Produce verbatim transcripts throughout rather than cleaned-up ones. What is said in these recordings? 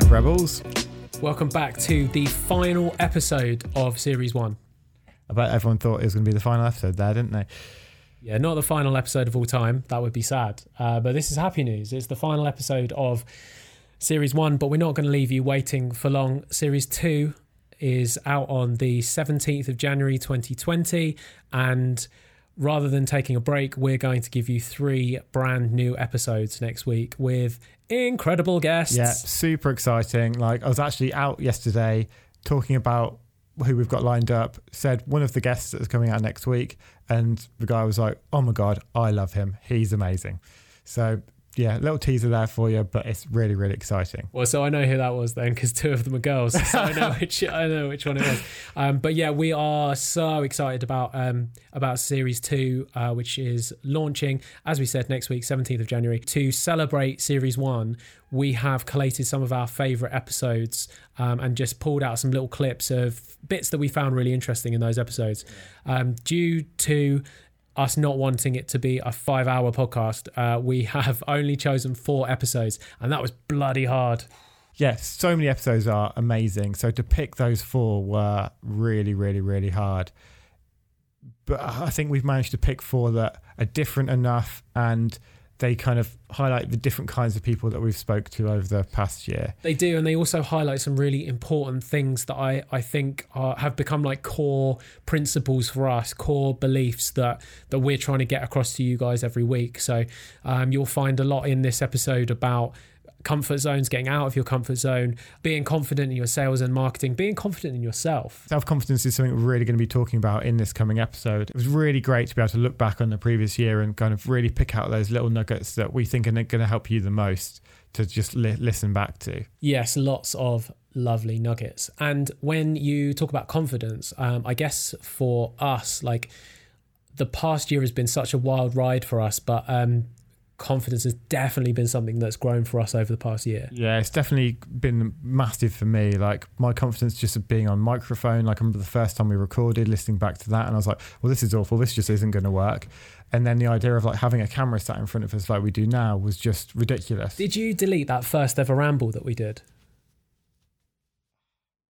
back, Rebels. Welcome back to the final episode of Series one. I bet everyone thought it was going to be the final episode there, didn't they? Yeah, not the final episode of all time. That would be sad. Uh, but this is happy news. It's the final episode of Series one, but we're not going to leave you waiting for long. Series two is out on the seventeenth of January twenty twenty, and rather than taking a break, we're going to give you three brand new episodes next week with incredible guests. Yeah, super exciting. Like, I was actually out yesterday talking about who we've got lined up, said one of the guests that's coming out next week, and the guy was like, oh my God, I love him. He's amazing. So yeah, little teaser there for you, but it's really, really exciting. Well, so I know who that was then, because two of them are girls, so I know which I know which one it was. Um, but yeah, we are so excited about um, about Series Two, uh, which is launching, as we said, next week, seventeenth of January. To celebrate Series One, we have collated some of our favourite episodes um, and just pulled out some little clips of bits that we found really interesting in those episodes. Um, due to us not wanting it to be a five-hour podcast, uh, we have only chosen four episodes, and that was bloody hard. Yes, yeah, so many episodes are amazing. So to pick those four were really, really, really hard. But I think we've managed to pick four that are different enough, and they kind of highlight the different kinds of people that we've spoke to over the past year. They do, and they also highlight some really important things that I, I think are, have become like core principles for us, core beliefs that, that we're trying to get across to you guys every week. So um, you'll find a lot in this episode about comfort zones, getting out of your comfort zone, being confident in your sales and marketing, being confident in yourself. Self-confidence is something we're really going to be talking about in this coming episode. It was really great to be able to look back on the previous year and kind of really pick out those little nuggets that we think are going to help you the most to just li- listen back to. Yes, lots of lovely nuggets. And when you talk about confidence, um, I guess for us, like, the past year has been such a wild ride for us, but um confidence has definitely been something that's grown for us over the past year. Yeah, it's definitely been massive for me. Like, my confidence just of being on microphone, like, I remember the first time we recorded, listening back to that, and I was like, well, this is awful, this just isn't going to work. And then the idea of like having a camera sat in front of us like we do now was just ridiculous. Did you delete that first ever ramble that we did?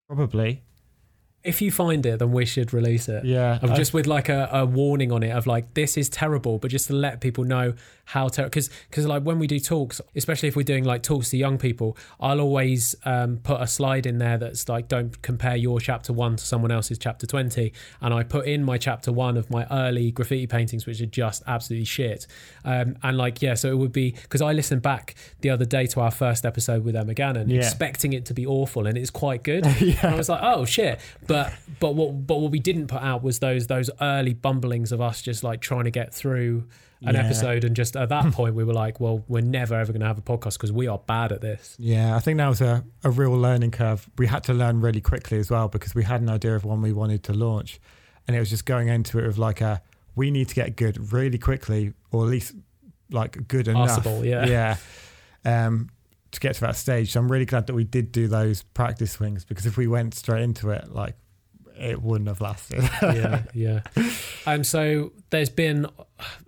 Probably. If you find it, then we should release it. Yeah. Um, just with like a, a warning on it of like, this is terrible, but just to let people know how terrible. Because because like when we do talks, especially if we're doing like talks to young people, I'll always um, put a slide in there that's like, don't compare your chapter one to someone else's chapter twenty. And I put in my chapter one of my early graffiti paintings, which are just absolutely shit. Um, and like, yeah, so it would be, because I listened back the other day to our first episode with Emma Gannon, yeah, expecting it to be awful, and it's quite good. Yeah. And I was like, oh shit. But But but what but what we didn't put out was those those early bumblings of us just like trying to get through an yeah. episode, and just at that point we were like, well, we're never ever going to have a podcast because we are bad at this. Yeah, I think that was a, a real learning curve. We had to learn really quickly as well, because we had an idea of one we wanted to launch, and it was just going into it with like a, we need to get good really quickly, or at least like good enough. Possible, yeah. Yeah. Um, to get to that stage. So I'm really glad that we did do those practice swings, because if we went straight into it, like, it wouldn't have lasted. Yeah, yeah. Um, so there's been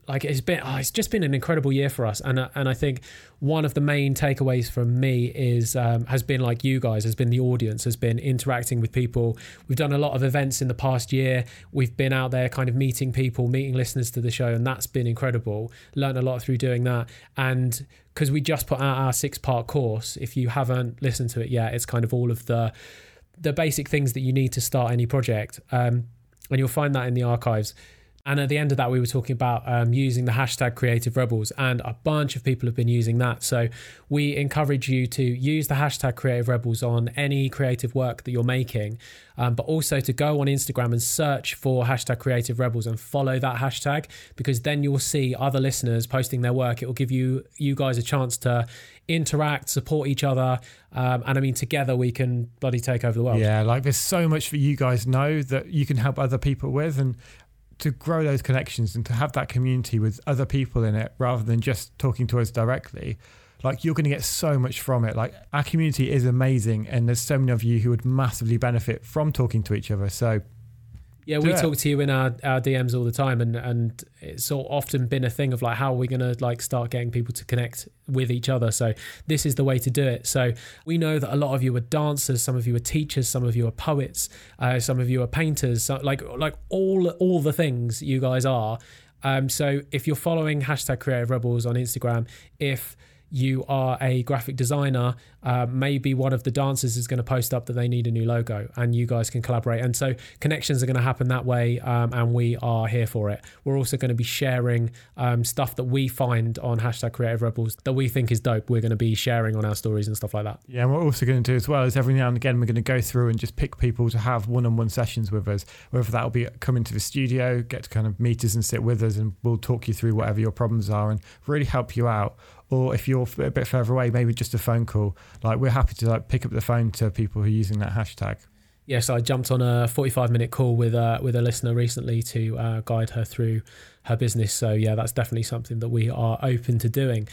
like, it's been, oh, it's just been an incredible year for us. And, uh, and I think one of the main takeaways from me is, um, has been like you guys, has been the audience, has been interacting with people. We've done a lot of events in the past year. We've been out there kind of meeting people, meeting listeners to the show. And that's been incredible. Learned a lot through doing that. And because we just put out our six part course, if you haven't listened to it yet, it's kind of all of the, the basic things that you need to start any project. Um, and you'll find that in the archives. And at the end of that, we were talking about um, using the hashtag Creative Rebels, and a bunch of people have been using that. So we encourage you to use the hashtag Creative Rebels on any creative work that you're making, um, but also to go on Instagram and search for hashtag Creative Rebels and follow that hashtag, because then you'll see other listeners posting their work. It will give you you guys a chance to interact, support each other, um, and I mean, together we can bloody take over the world. Yeah, like, there's so much that you guys know that you can help other people with, and to grow those connections and to have that community with other people in it rather than just talking to us directly. Like, you're going to get so much from it. Like, our community is amazing, and there's so many of you who would massively benefit from talking to each other. So Yeah, we yeah. talk to you in our, our D Ms all the time, and, and it's so often been a thing of like, how are we going to like start getting people to connect with each other? So this is the way to do it. So we know that a lot of you are dancers, some of you are teachers, some of you are poets, uh, some of you are painters, so like like all all the things you guys are. Um, so if you're following hashtag Creative Rebels on Instagram, if you are a graphic designer, uh, maybe one of the dancers is going to post up that they need a new logo, and you guys can collaborate. And so connections are going to happen that way, um, and we are here for it. We're also going to be sharing um, stuff that we find on hashtag Creative Rebels that we think is dope. We're going to be sharing on our stories and stuff like that. Yeah, and what we're also going to do as well is every now and again, we're going to go through and just pick people to have one-on-one sessions with us, whether that'll be come into the studio, get to kind of meet us and sit with us, and we'll talk you through whatever your problems are and really help you out. Or if you're a bit further away, maybe just a phone call. Like, we're happy to like pick up the phone to people who are using that hashtag. Yes, I jumped on a forty-five minute call with uh, with a listener recently to uh, guide her through her business. So yeah, that's definitely something that we are open to doing.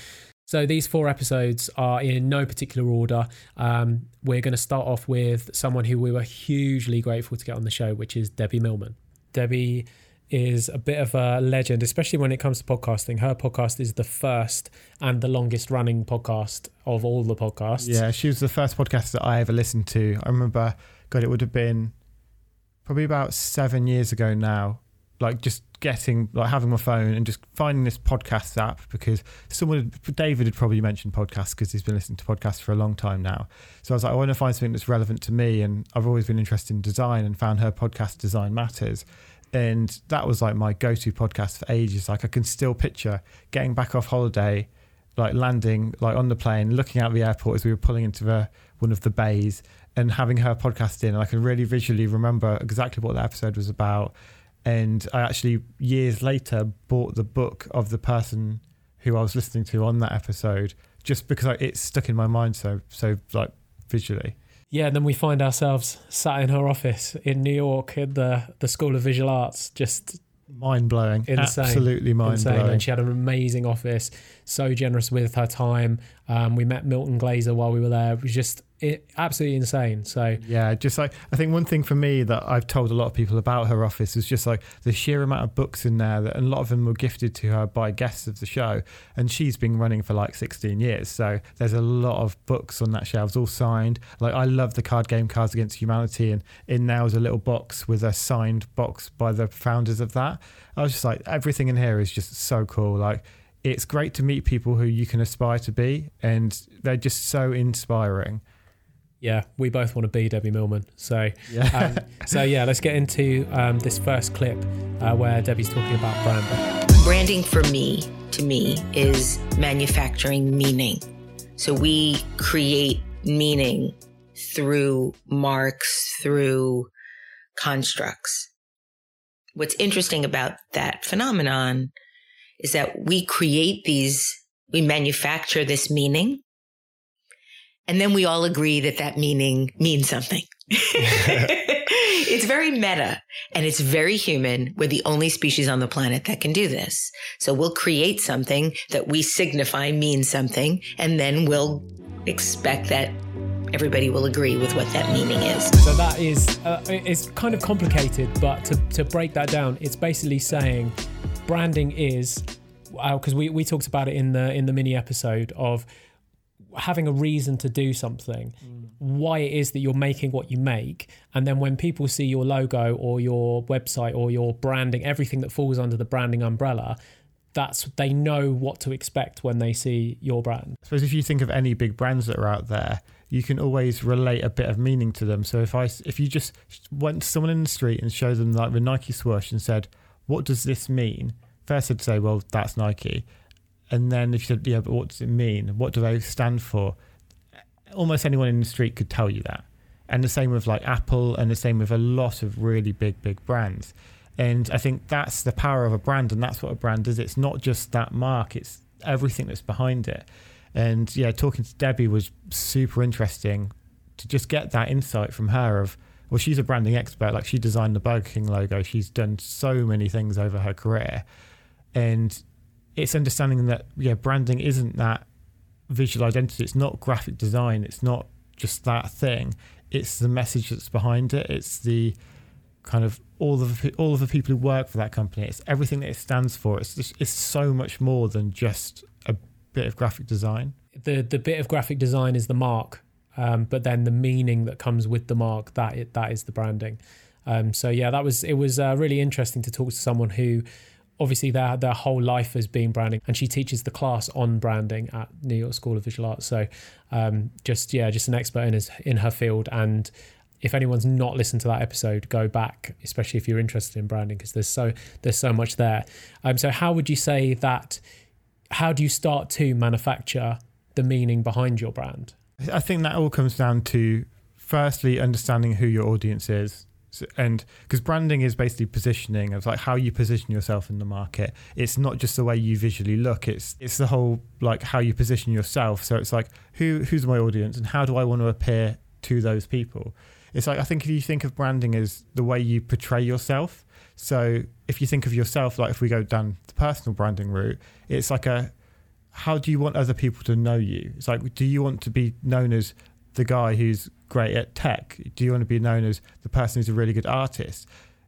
So these four episodes are in no particular order. Um, we're going to start off with someone who we were hugely grateful to get on the show, which is Debbie Millman. Debbie is a bit of a legend, especially when it comes to podcasting. Her podcast is the first and the longest running podcast of all the podcasts. Yeah, she was the first podcast that I ever listened to. I remember, God, it would have been probably about seven years ago now, like just getting, like having my phone and just finding this podcast app, because someone, David had probably mentioned podcasts because he's been listening to podcasts for a long time now. So I was like, I want to find something that's relevant to me. And I've always been interested in design and found her podcast, Design Matters. And that was like my go-to podcast for ages. Like, I can still picture getting back off holiday, like landing, like on the plane, looking out the airport as we were pulling into the, one of the bays, and having her podcast in. And I can really visually remember exactly what the episode was about. And I actually, years later, bought the book of the person who I was listening to on that episode, just because I, it stuck in my mind so, so like visually. Yeah, and then we find ourselves sat in her office in New York in the, the School of Visual Arts. Just mind-blowing. Insane. Absolutely mind-blowing. Insane. And she had an amazing office, so generous with her time. Um, we met Milton Glaser while we were there. It was just it, absolutely insane. So yeah, just like, I think one thing for me that I've told a lot of people about her office is just like the sheer amount of books in there, that, and a lot of them were gifted to her by guests of the show. And she's been running for like sixteen years. So there's a lot of books on that shelves, all signed. Like, I love the card game Cards Against Humanity. And in there was a little box with a signed box by the founders of that. I was just like, everything in here is just so cool. Like, it's great to meet people who you can aspire to be, and they're just so inspiring. Yeah, we both want to be Debbie Millman. So yeah, um, so yeah, let's get into um, this first clip uh, where Debbie's talking about branding. Branding for me, to me, is manufacturing meaning. So we create meaning through marks, through constructs. What's interesting about that phenomenon is that we create these, we manufacture this meaning, and then we all agree that that meaning means something. It's very meta, and it's very human. We're the only species on the planet that can do this. So we'll create something that we signify means something, and then we'll expect that everybody will agree with what that meaning is. So that is, uh, it's kind of complicated, but to, to break that down, it's basically saying branding is, because uh, we, we talked about it in the in the mini episode, of having a reason to do something, mm. why it is that you're making what you make. And then when people see your logo or your website or your branding, everything that falls under the branding umbrella, that's, they know what to expect when they see your brand. I suppose if you think of any big brands that are out there, you can always relate a bit of meaning to them. So if I, if you just went to someone in the street and showed them like the Nike swoosh and said, what does this mean? First they'd say, well, that's Nike. And then if you said, yeah, but what does it mean? What do they stand for? Almost anyone in the street could tell you that. And the same with like Apple, and the same with a lot of really big, big brands. And I think that's the power of a brand, and that's what a brand is. It's not just that mark, it's everything that's behind it. And yeah, talking to Debbie was super interesting to just get that insight from her of, well, she's a branding expert. Like, she designed the Burger King logo. She's done so many things over her career. And it's understanding that, yeah, branding isn't that visual identity. It's not graphic design. It's not just that thing. It's the message that's behind it. It's the kind of all of the, all of the people who work for that company. It's everything that it stands for. It's just, it's so much more than just a bit of graphic design. The the bit of graphic design is the mark, um, but then the meaning that comes with the mark, that it, that is the branding. Um, so yeah, that was it was uh, really interesting to talk to someone who, obviously, their their whole life has been branding, and she teaches the class on branding at New York School of Visual Arts. So um, just yeah, just an expert in his, in her field. And if anyone's not listened to that episode, go back, especially if you're interested in branding, because there's so there's so much there. Um, so how would you say that? How do you start to manufacture the meaning behind your brand? I think that all comes down to, firstly, understanding who your audience is. So, and because branding is basically positioning, of like how you position yourself in the market. It's not just the way you visually look, it's it's the whole, like, how you position yourself. So it's like, who who's my audience and how do I want to appear to those people? It's like, I think if you think of branding as the way you portray yourself. So if you think of yourself, like if we go down the personal branding route, it's like a, how do you want other people to know you? It's like, do you want to be known as the guy who's great at tech? Do you want to be known as the person who's a really good artist?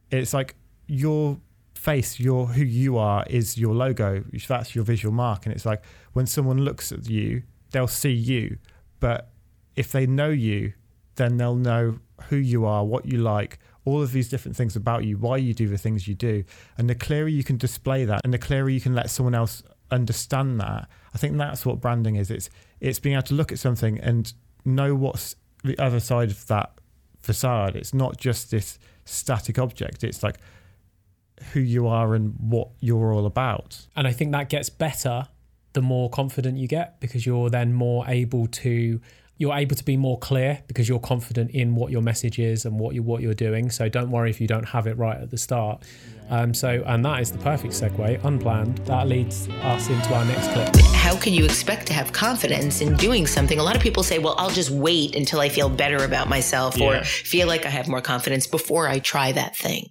It's like your face, your who you are is your logo. That's your visual mark. And it's like, when someone looks at you, they'll see you. But if they know you, then they'll know who you are, what you like, all of these different things about you, why you do the things you do. And the clearer you can display that, and the clearer you can let someone else understand that, I think that's what branding is. It's it's being able to look at something and know what's the other side of that facade. It's not just this static object. It's like who you are and what you're all about. And I think that gets better the more confident you get, because you're then more able to you're able to be more clear, because you're confident in what your message is and what you what you're doing. So don't worry if you don't have it right at the start. Um, so and that is the perfect segue, unplanned. That leads us into our next clip. How can you expect to have confidence in doing something? A lot of people say, well, I'll just wait until I feel better about myself yeah. or feel like I have more confidence before I try that thing.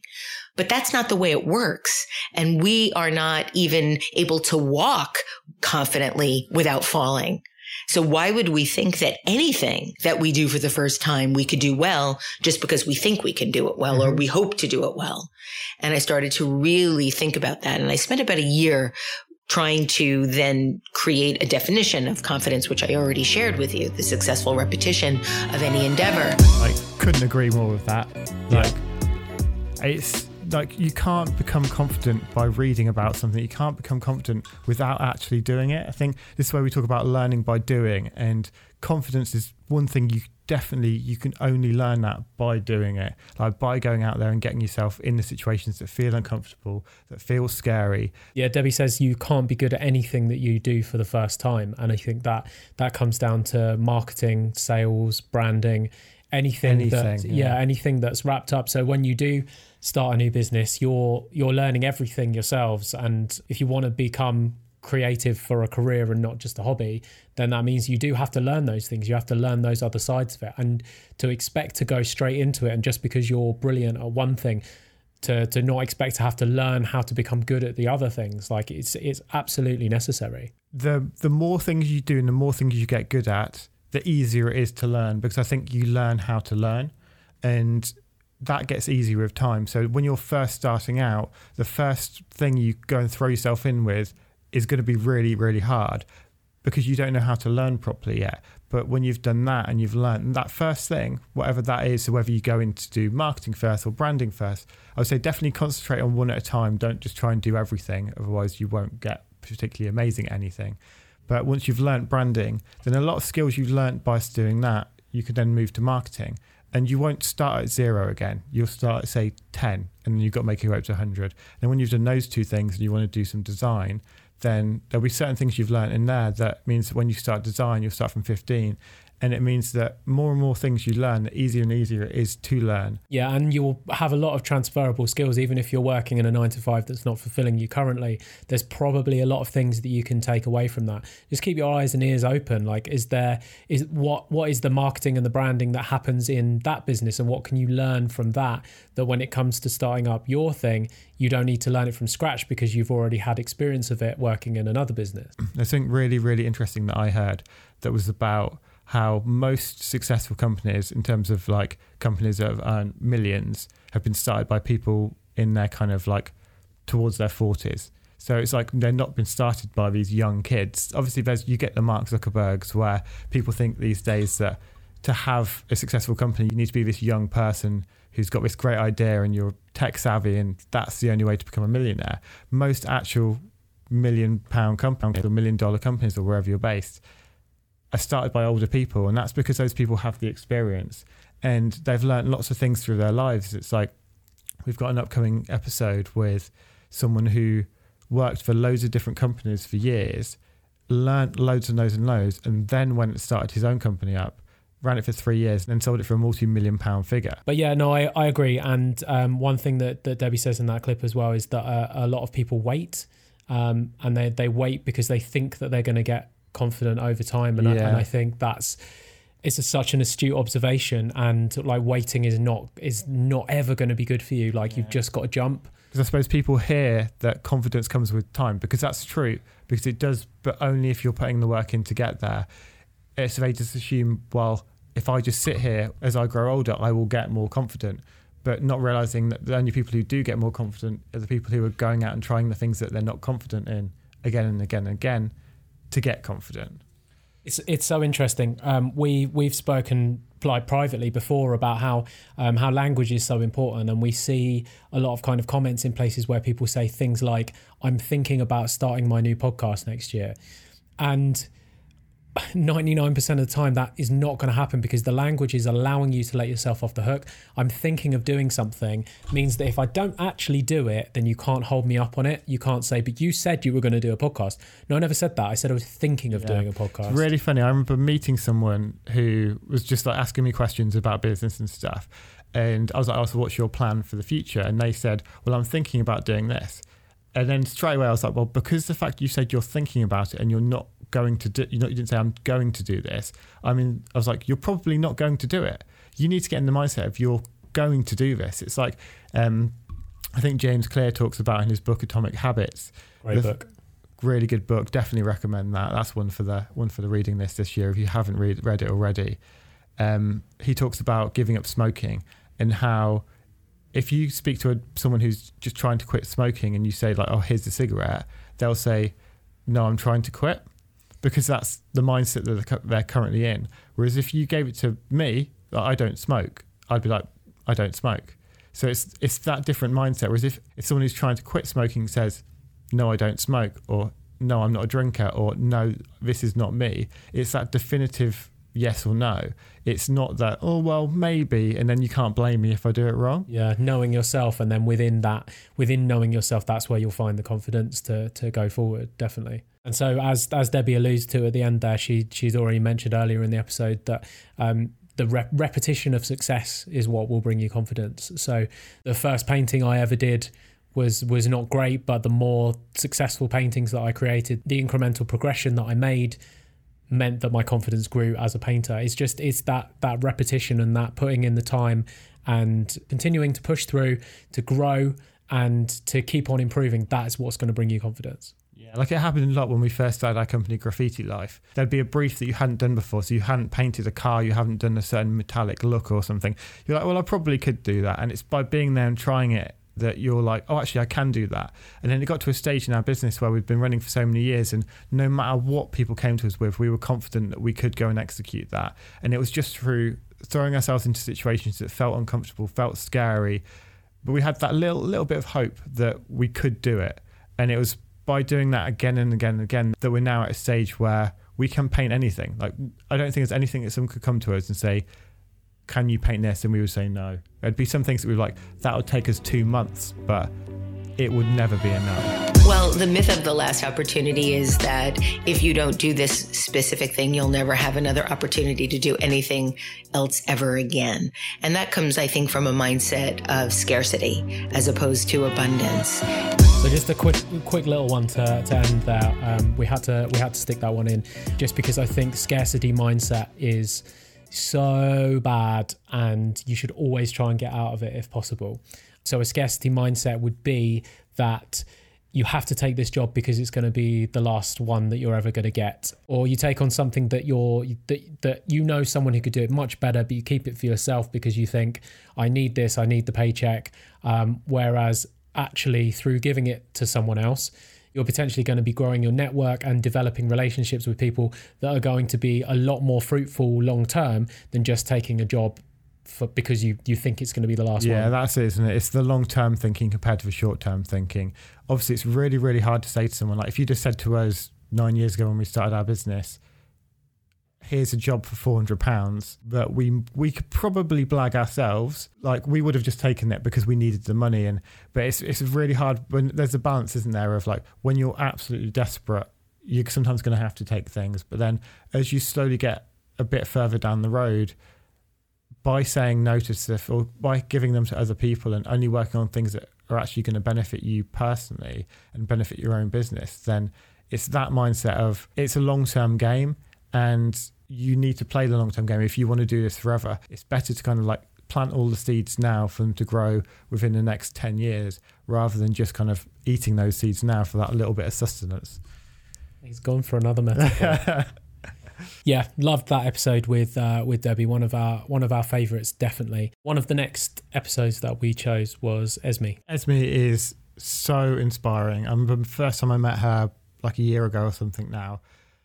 But that's not the way it works. And we are not even able to walk confidently without falling. So why would we think that anything that we do for the first time we could do well, just because we think we can do it well or we hope to do it well? And I started to really think about that. And I spent about a year trying to then create a definition of confidence, which I already shared with you, the successful repetition of any endeavor. I couldn't agree more with that. Like, it's like you can't become confident by reading about something. You can't become confident without actually doing it. I think this is where we talk about learning by doing, and confidence is one thing you definitely, you can only learn that by doing it, like by going out there and getting yourself in the situations that feel uncomfortable, that feel scary. Yeah, Debbie says you can't be good at anything that you do for the first time. And I think that that comes down to marketing, sales, branding, Anything, anything that, yeah. yeah, anything that's wrapped up. So when you do start a new business, you're you're learning everything yourselves. And if you want to become creative for a career and not just a hobby, then that means you do have to learn those things. You have to learn those other sides of it. And to expect to go straight into it, and just because you're brilliant at one thing, to to not expect to have to learn how to become good at the other things, like it's it's absolutely necessary. The the more things you do and the more things you get good at, the easier it is to learn, because I think you learn how to learn, and that gets easier with time. So when you're first starting out, the first thing you go and throw yourself in with is going to be really, really hard, because you don't know how to learn properly yet. But when you've done that and you've learned that first thing, whatever that is, so whether you go in to do marketing first or branding first, I would say definitely concentrate on one at a time. Don't just try and do everything, otherwise you won't get particularly amazing at anything. But once you've learnt branding, then a lot of skills you've learnt by doing that, you can then move to marketing. And you won't start at zero again. You'll start at, say, ten, and then you've got to make your way up to one hundred. And when you've done those two things and you want to do some design, then there'll be certain things you've learnt in there. That means that when you start design, you'll start from fifteen. And it means that more and more things you learn, the easier and easier it is to learn. Yeah, and you'll have a lot of transferable skills, even if you're working in a nine to five that's not fulfilling you currently. There's probably a lot of things that you can take away from that. Just keep your eyes and ears open. Like, is there is what what is the marketing and the branding that happens in that business, and what can you learn from that? That when it comes to starting up your thing, you don't need to learn it from scratch, because you've already had experience of it working in another business. There's something really, really interesting that I heard that was about how most successful companies, in terms of like companies that have earned millions, have been started by people in their kind of like towards their forties. So it's like they're not been started by these young kids. Obviously, there's you get the Mark Zuckerbergs where people think these days that to have a successful company, you need to be this young person who's got this great idea and you're tech savvy and that's the only way to become a millionaire. Most actual million pound companies or million dollar companies or wherever you're based are started by older people, and that's because those people have the experience and they've learned lots of things through their lives. It's like we've got an upcoming episode with someone who worked for loads of different companies for years, learned loads and loads and loads, and then went and started his own company up, ran it for three years and then sold it for a multi-million pound figure. But yeah, no, I, I agree. And um, one thing that, that Debbie says in that clip as well is that uh, a lot of people wait um, and they, they wait because they think that they're going to get confident over time. And, yeah. I, and I think that's, it's a, such an astute observation. And like waiting is not, is not ever going to be good for you. Like yeah. You've just got to jump. Because I suppose people hear that confidence comes with time, because that's true, because it does, but only if you're putting the work in to get there. It's, they just assume, well, if I just sit here, as I grow older, I will get more confident, but not realizing that the only people who do get more confident are the people who are going out and trying the things that they're not confident in again and again and again to get confident. It's it's so interesting. Um, we, we've spoken like privately before about how um, how language is so important, and we see a lot of kind of comments in places where people say things like, I'm thinking about starting my new podcast next year. And ninety-nine percent of the time that is not going to happen because the language is allowing you to let yourself off the hook. I'm thinking of doing something means that if I don't actually do it, then you can't hold me up on it. You can't say, but you said you were going to do a podcast. No, I never said that. I said I was thinking of yeah. doing a podcast. It's really funny. I remember meeting someone who was just like asking me questions about business and stuff. And I was like, oh, so what's your plan for the future? And they said, well, I'm thinking about doing this. And then straight away I was like, well, because the fact you said you're thinking about it and you're not going to do, you know, you didn't say I'm going to do this. I mean, I was like, you're probably not going to do it. You need to get in the mindset of you're going to do this. It's like, um, I think James Clear talks about in his book, Atomic Habits. Great book. Really good book. Definitely recommend that. That's one for the one for the reading list this year if you haven't read read it already. Um, he talks about giving up smoking and how if you speak to a, someone who's just trying to quit smoking and you say like, oh, here's the cigarette, they'll say, no, I'm trying to quit, because that's the mindset that they're currently in. Whereas if you gave it to me, like, I don't smoke, I'd be like, I don't smoke. So it's it's that different mindset. Whereas if, if someone who's trying to quit smoking says, no, I don't smoke, or no, I'm not a drinker, or no, this is not me, it's that definitive yes or no. It's not that, oh, well, maybe, and then you can't blame me if I do it wrong. Yeah, knowing yourself, and then within that, within knowing yourself, that's where you'll find the confidence to to go forward, definitely. And so as as Debbie alludes to at the end there, she she's already mentioned earlier in the episode that um, the rep- repetition of success is what will bring you confidence. So the first painting I ever did was was not great, but the more successful paintings that I created, the incremental progression that I made meant that my confidence grew as a painter. It's just, it's that that repetition and that putting in the time and continuing to push through, to grow and to keep on improving. That is what's going to bring you confidence. Yeah, like it happened a lot when we first started our company, Graffiti Life. There'd be a brief that you hadn't done before. So you hadn't painted a car, you haven't done a certain metallic look or something. You're like, well, I probably could do that. And it's by being there and trying it that you're like, oh, actually, I can do that. And then it got to a stage in our business where we've been running for so many years, and no matter what people came to us with, we were confident that we could go and execute that. And it was just through throwing ourselves into situations that felt uncomfortable, felt scary, but we had that little little bit of hope that we could do it. And it was by doing that again and again and again that we're now at a stage where we can paint anything. Like, I don't think there's anything that someone could come to us and say, can you paint this? And we would say no. It'd be some things that we'd like, that would take us two months, but it would never be enough. Well, the myth of the last opportunity is that if you don't do this specific thing, you'll never have another opportunity to do anything else ever again. And that comes, I think, from a mindset of scarcity as opposed to abundance. So just a quick quick little one to, to end there. Um, we had to we had to stick that one in just because I think scarcity mindset is so bad and you should always try and get out of it if possible. So a scarcity mindset would be that you have to take this job because it's going to be the last one that you're ever going to get, or you take on something that you're that, that you know someone who could do it much better, but you keep it for yourself because you think, I need this, I need the paycheck. Um, whereas actually through giving it to someone else, you're potentially going to be growing your network and developing relationships with people that are going to be a lot more fruitful long term than just taking a job for, because you, you think it's going to be the last yeah, one. Yeah, that's it, isn't it? It's the long-term thinking compared to the short-term thinking. Obviously, it's really, really hard to say to someone, like, if you just said to us nine years ago when we started our business, here's a job for four hundred pounds, but we we could probably blag ourselves. Like, we would have just taken it because we needed the money. And But it's it's really hard when there's a balance, isn't there, of, like, when you're absolutely desperate, you're sometimes going to have to take things. But then as you slowly get a bit further down the road, by saying no to stuff or by giving them to other people and only working on things that are actually going to benefit you personally and benefit your own business, then it's that mindset of it's a long-term game and you need to play the long-term game. If you want to do this forever, it's better to kind of like plant all the seeds now for them to grow within the next ten years rather than just kind of eating those seeds now for that little bit of sustenance. He's gone for another metaphor. Yeah, loved that episode with uh, with Debbie. One of our one of our favourites, definitely. One of the next episodes that we chose was Esme. Esme is so inspiring. I remember the first time I met her, like a year ago or something now,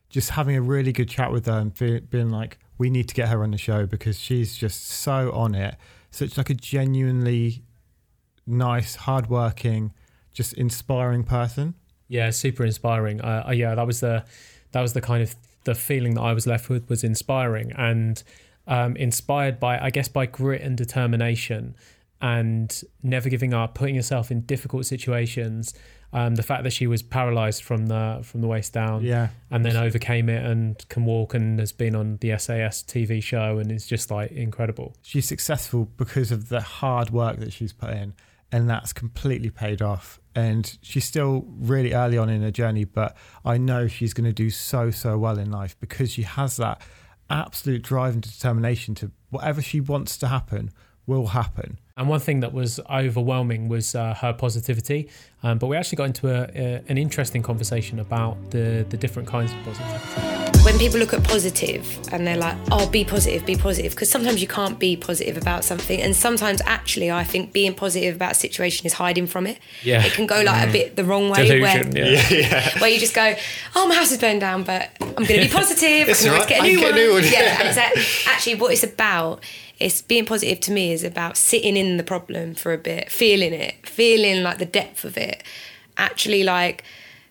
just having a really good chat with her and fe- being like, we need to get her on the show because she's just so on it. Such like a genuinely nice, hardworking, just inspiring person. Yeah, super inspiring. Uh, yeah, that was the that was the kind of. The feeling that I was left with was inspiring and um, inspired by, I guess, by grit and determination and never giving up, putting yourself in difficult situations. Um, the fact that she was paralysed from the from the waist down, yeah, and then overcame it and can walk and has been on the S A S T V show and is just like incredible. She's successful because of the hard work that she's put in, and that's completely paid off. And she's still really early on in her journey, but I know she's going to do so, so well in life because she has that absolute drive and determination to whatever she wants to happen will happen. And one thing that was overwhelming was uh, her positivity. Um, but we actually got into a, a, an interesting conversation about the, the different kinds of positivity. When people look at positive and they're like, oh, be positive, be positive, because sometimes you can't be positive about something. And sometimes actually I think being positive about a situation is hiding from it. Yeah. It can go like mm. a bit the wrong way. Delusion, where, yeah. Yeah. Where you just go, oh, my house is burned down, but I'm going to be positive. I'm going to get a new one. New one. Yeah, yeah. Exactly. Actually what it's about It's being positive to me is about sitting in the problem for a bit, feeling it, feeling like the depth of it, actually like,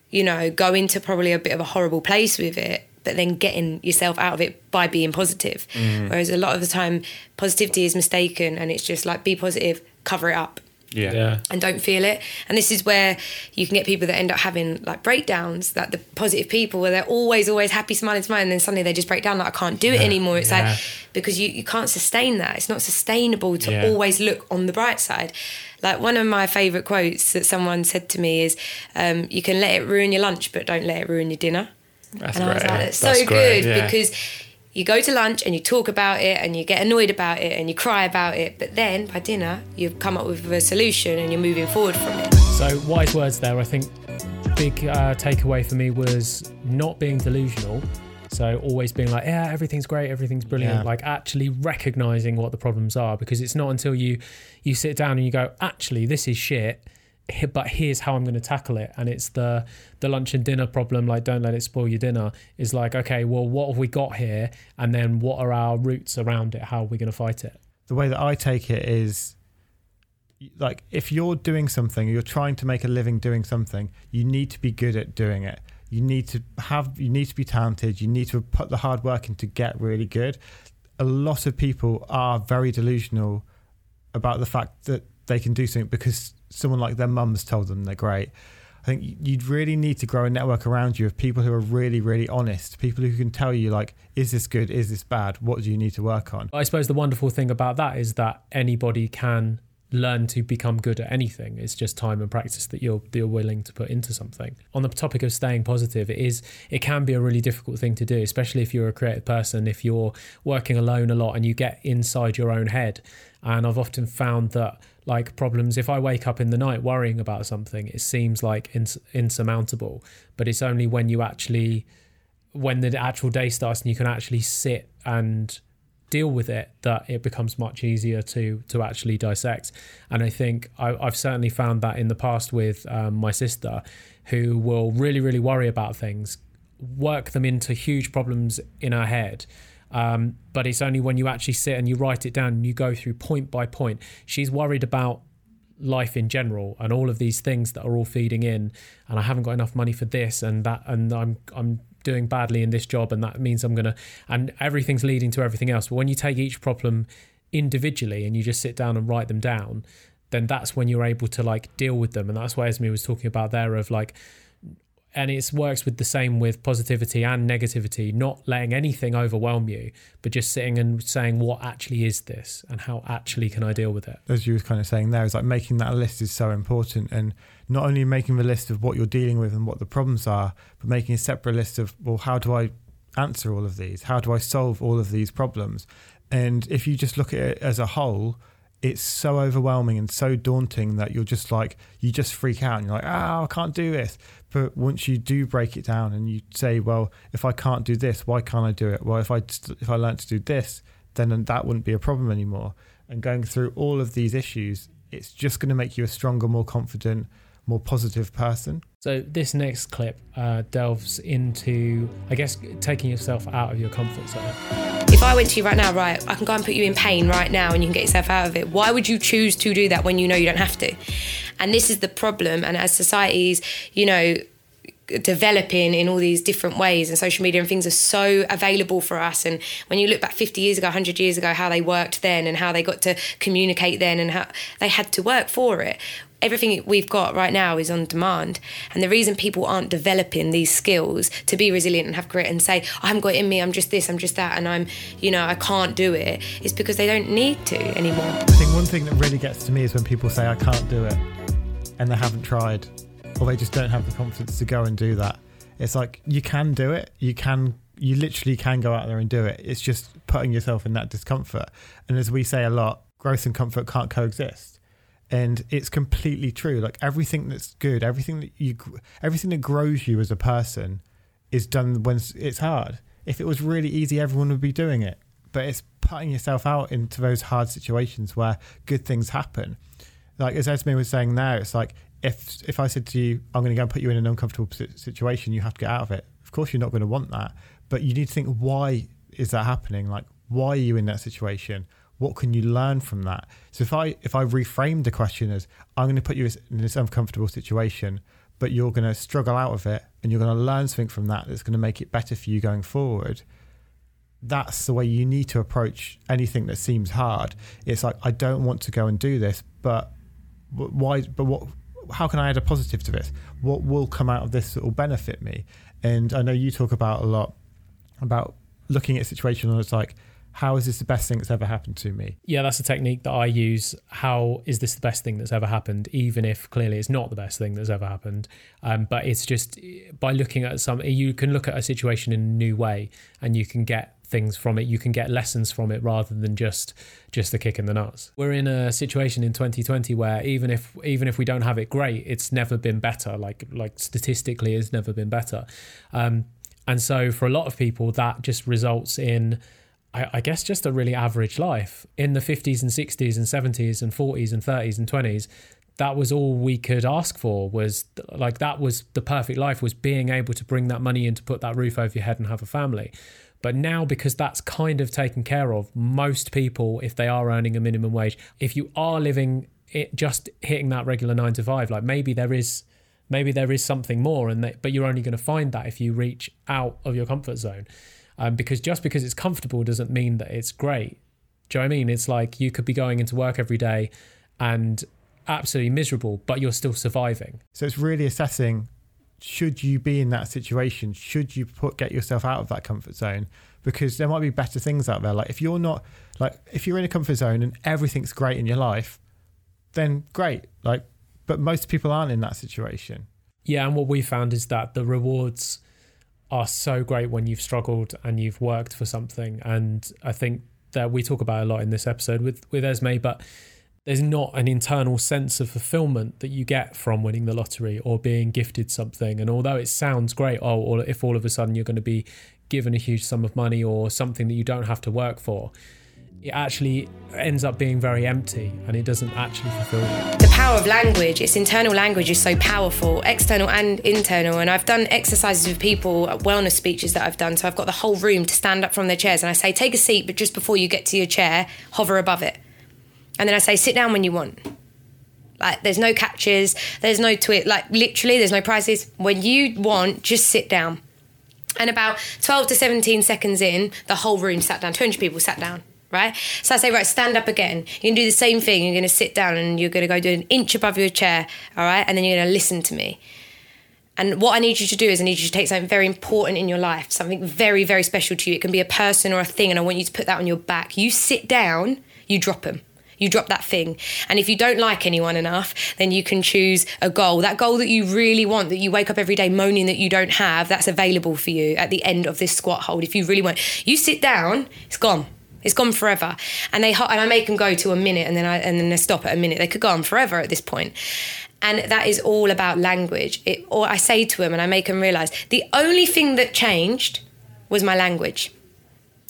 you know, going to probably a bit of a horrible place with it, but then getting yourself out of it by being positive. Mm. Whereas a lot of the time positivity is mistaken and it's just like, be positive, cover it up. Yeah. yeah. And don't feel it. And this is where you can get people that end up having like breakdowns, that the positive people where they're always, always happy, smiling, smiling, and then suddenly they just break down, like I can't do it yeah. anymore. It's yeah. like, because you, you can't sustain that. It's not sustainable to yeah. always look on the bright side. Like one of my favourite quotes that someone said to me is, um, you can let it ruin your lunch, but don't let it ruin your dinner. That's and great. I was like, that's so That's good great, yeah. because you go to lunch and you talk about it and you get annoyed about it and you cry about it. But then by dinner, you've come up with a solution and you're moving forward from it. So wise words there. I think big uh, takeaway for me was not being delusional. So always being like, yeah, everything's great, everything's brilliant. Yeah. Like actually recognising what the problems are, because it's not until you, you sit down and you go, actually, this is shit, but here's how I'm going to tackle it. And it's the the lunch and dinner problem, like don't let it spoil your dinner, is like, okay, well, what have we got here? And then what are our roots around it? How are we going to fight it? The way that I take it is, like, if you're doing something, you're trying to make a living doing something, you need to be good at doing it. You need to have, you need to be talented. You need to put the hard work in to get really good. A lot of people are very delusional about the fact that they can do something because someone like their mum's told them they're great. I think you'd really need to grow a network around you of people who are really, really honest, people who can tell you, like, is this good? Is this bad? What do you need to work on? I suppose the wonderful thing about that is that anybody can learn to become good at anything. It's just time and practice that you're you're willing to put into something. On the topic of staying positive, it is it can be a really difficult thing to do, especially if you're a creative person, if you're working alone a lot and you get inside your own head. And I've often found that, like, problems, if I wake up in the night worrying about something, it seems like ins- insurmountable, but it's only when you actually when the actual day starts and you can actually sit and deal with it that it becomes much easier to to actually dissect. And I think I, I've certainly found that in the past with um, my sister, who will really really worry about things, work them into huge problems in her head, um, but it's only when you actually sit and you write it down and you go through point by point. She's worried about life in general and all of these things that are all feeding in, and I haven't got enough money for this and that, and I'm I'm doing badly in this job, and that means I'm gonna, and everything's leading to everything else. But when you take each problem individually and you just sit down and write them down, then that's when you're able to, like, deal with them. And that's why Esme was talking about there of, like, and it works with the same with positivity and negativity, not letting anything overwhelm you, but just sitting and saying, what actually is this and how actually can I deal with it? As you were kind of saying there, is like making that list is so important, and not only making the list of what you're dealing with and what the problems are, but making a separate list of, well, how do I answer all of these? How do I solve all of these problems? And if you just look at it as a whole, it's so overwhelming and so daunting that you're just like, you just freak out and you're like, ah, oh, I can't do this. But once you do break it down and you say, well, if I can't do this, why can't I do it? Well, if I if I learn to do this, then that wouldn't be a problem anymore. And going through all of these issues, it's just going to make you a stronger, more confident, more positive person. So this next clip uh, delves into, I guess, taking yourself out of your comfort zone. If I went to you right now, right, I can go and put you in pain right now and you can get yourself out of it. Why would you choose to do that when you know you don't have to? And this is the problem. And as societies, you know, developing in all these different ways, and social media and things are so available for us, and when you look back fifty years ago, one hundred years ago, how they worked then and how they got to communicate then and how they had to work for it. Everything we've got right now is on demand, and the reason people aren't developing these skills to be resilient and have grit and say, I haven't got it in me, I'm just this, I'm just that, and I'm, you know, I can't do it, is because they don't need to anymore. I think one thing that really gets to me is when people say I can't do it and they haven't tried, or they just don't have the confidence to go and do that. It's like, you can do it. You can, you literally can go out there and do it. It's just putting yourself in that discomfort. And as we say a lot, growth and comfort can't coexist. And it's completely true. Like, everything that's good, everything that you, everything that grows you as a person is done when it's hard. If it was really easy, everyone would be doing it. But it's putting yourself out into those hard situations where good things happen. Like, as Esme was saying now, it's like, If if I said to you, I'm going to go and put you in an uncomfortable situation, you have to get out of it. Of course, you're not going to want that. But you need to think, why is that happening? Like, why are you in that situation? What can you learn from that? So if I if I reframe the question as, I'm going to put you in this uncomfortable situation, but you're going to struggle out of it and you're going to learn something from that that's going to make it better for you going forward. That's the way you need to approach anything that seems hard. It's like, I don't want to go and do this, but why? But what? How can I add a positive to this? What will come out of this that will benefit me? And I know you talk about a lot about looking at a situation and it's like, how is this the best thing that's ever happened to me? Yeah, that's a technique that I use. How is this the best thing that's ever happened? Even if clearly it's not the best thing that's ever happened. Um, but it's just by looking at some, you can look at a situation in a new way and you can get things from it. You can get lessons from it rather than just just the kick in the nuts. We're in a situation in twenty twenty where even if even if we don't have it great, it's never been better. Like like statistically, it's never been better. Um, and so for a lot of people, that just results in, I, I guess, just a really average life. In the fifties and sixties and seventies and forties and thirties and twenties, that was all we could ask for, was like, that was the perfect life, was being able to bring that money in to put that roof over your head and have a family. But now, because that's kind of taken care of, most people, if they are earning a minimum wage, if you are living it, just hitting that regular nine to five, like maybe there is, maybe there is something more, and they, but you're only going to find that if you reach out of your comfort zone, um, because just because it's comfortable doesn't mean that it's great. Do you know what I mean? It's like, you could be going into work every day and absolutely miserable, but you're still surviving. So it's really assessing, should you be in that situation? Should you put get yourself out of that comfort zone? Because there might be better things out there. Like if you're not, like if you're in a comfort zone and everything's great in your life, then great. Like, but most people aren't in that situation. Yeah, and what we found is that the rewards are so great when you've struggled and you've worked for something. And I think that we talk about a lot in this episode with, with Esme, but there's not an internal sense of fulfillment that you get from winning the lottery or being gifted something. And although it sounds great, oh, or if all of a sudden you're going to be given a huge sum of money or something that you don't have to work for, it actually ends up being very empty and it doesn't actually fulfill you. The power of language, its internal language is so powerful, external and internal. And I've done exercises with people, wellness speeches that I've done. So I've got the whole room to stand up from their chairs and I say, take a seat, but just before you get to your chair, hover above it. And then I say, sit down when you want. Like, there's no catches, there's no twit, like literally there's no prizes. When you want, just sit down. And about twelve to seventeen seconds in, the whole room sat down, two hundred people sat down. Right? So I say, right, stand up again. You're going to do the same thing. You're going to sit down and you're going to go do an inch above your chair, all right? And then you're going to listen to me. And what I need you to do is I need you to take something very important in your life, something very, very special to you. It can be a person or a thing, and I want you to put that on your back. You sit down, you drop them. You drop that thing. And if you don't like anyone enough, then you can choose a goal. That goal that you really want, that you wake up every day moaning that you don't have, that's available for you at the end of this squat hold. If you really want, you sit down, it's gone. It's gone forever. And they and I make them go to a minute and then I and then they stop at a minute. They could go on forever at this point. And that is all about language. It, or I say to them and I make them realise the only thing that changed was my language.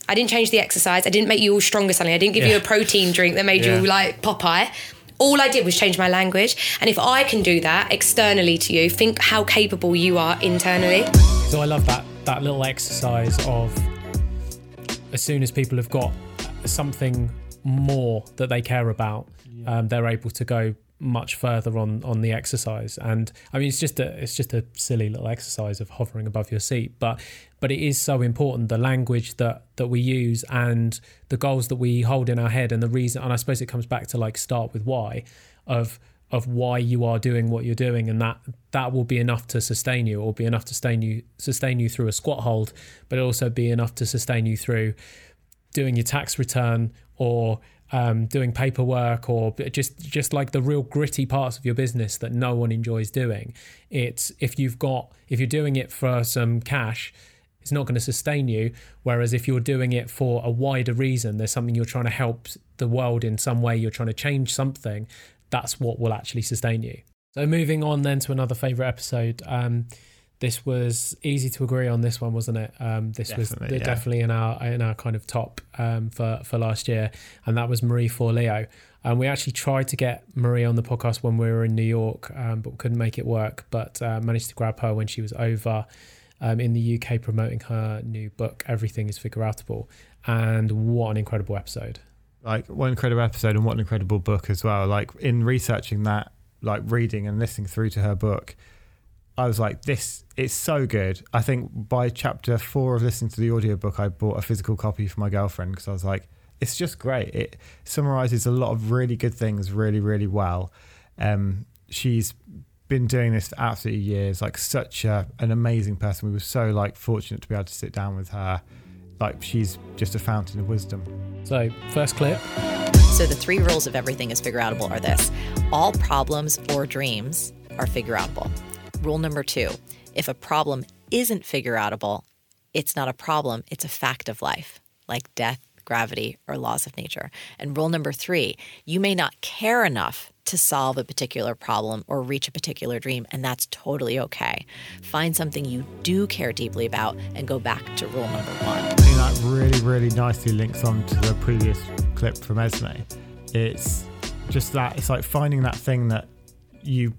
I didn't change the exercise. I didn't make you all stronger suddenly. I didn't give yeah. you a protein drink that made yeah. you all like Popeye. All I did was change my language. And if I can do that externally to you, think how capable you are internally. So I love that that little exercise of, as soon as people have got something more that they care about, um, they're able to go much further on, on the exercise. And I mean, it's just a it's just a silly little exercise of hovering above your seat, but but it is so important, the language that that we use and the goals that we hold in our head and the reason. And I suppose it comes back to like start with why, of of why you are doing what you're doing, and that that will be enough to sustain you, or be enough to sustain you sustain you through a squat hold, but it'll also be enough to sustain you through doing your tax return or um, doing paperwork, or just just like the real gritty parts of your business that no one enjoys doing. It's if you've got if you're doing it for some cash, it's not going to sustain you. Whereas if you're doing it for a wider reason, there's something you're trying to help the world in some way, you're trying to change something, that's what will actually sustain you. So moving on then to another favourite episode. Um, this was easy to agree on this one, wasn't it? Um, this definitely, was yeah. definitely in our in our kind of top um, for, for last year. And that was Marie Forleo. And um, we actually tried to get Marie on the podcast when we were in New York, um, but couldn't make it work. But uh, managed to grab her when she was over um, in the U K promoting her new book, Everything is Figureoutable. And what an incredible episode. Like, what an incredible episode and what an incredible book as well. Like, in researching that, like reading and listening through to her book, I was like, this, it's so good. I think by chapter four of listening to the audiobook, I bought a physical copy for my girlfriend because I was like, it's just great. It summarises a lot of really good things really, really well. Um, she's been doing this for absolutely years, like such a, an amazing person. We were so like fortunate to be able to sit down with her. Like, she's just a fountain of wisdom. So, first clip. So the three rules of Everything is Figureoutable are this. All problems or dreams are figureoutable. Rule number two, if a problem isn't figureoutable, it's not a problem, it's a fact of life, like death, gravity, or laws of nature. And rule number three, you may not care enough to solve a particular problem or reach a particular dream, and that's totally okay. Find something you do care deeply about and go back to rule number one. I think that really, really nicely links on to the previous clip from Esme. It's just that, it's like finding that thing that you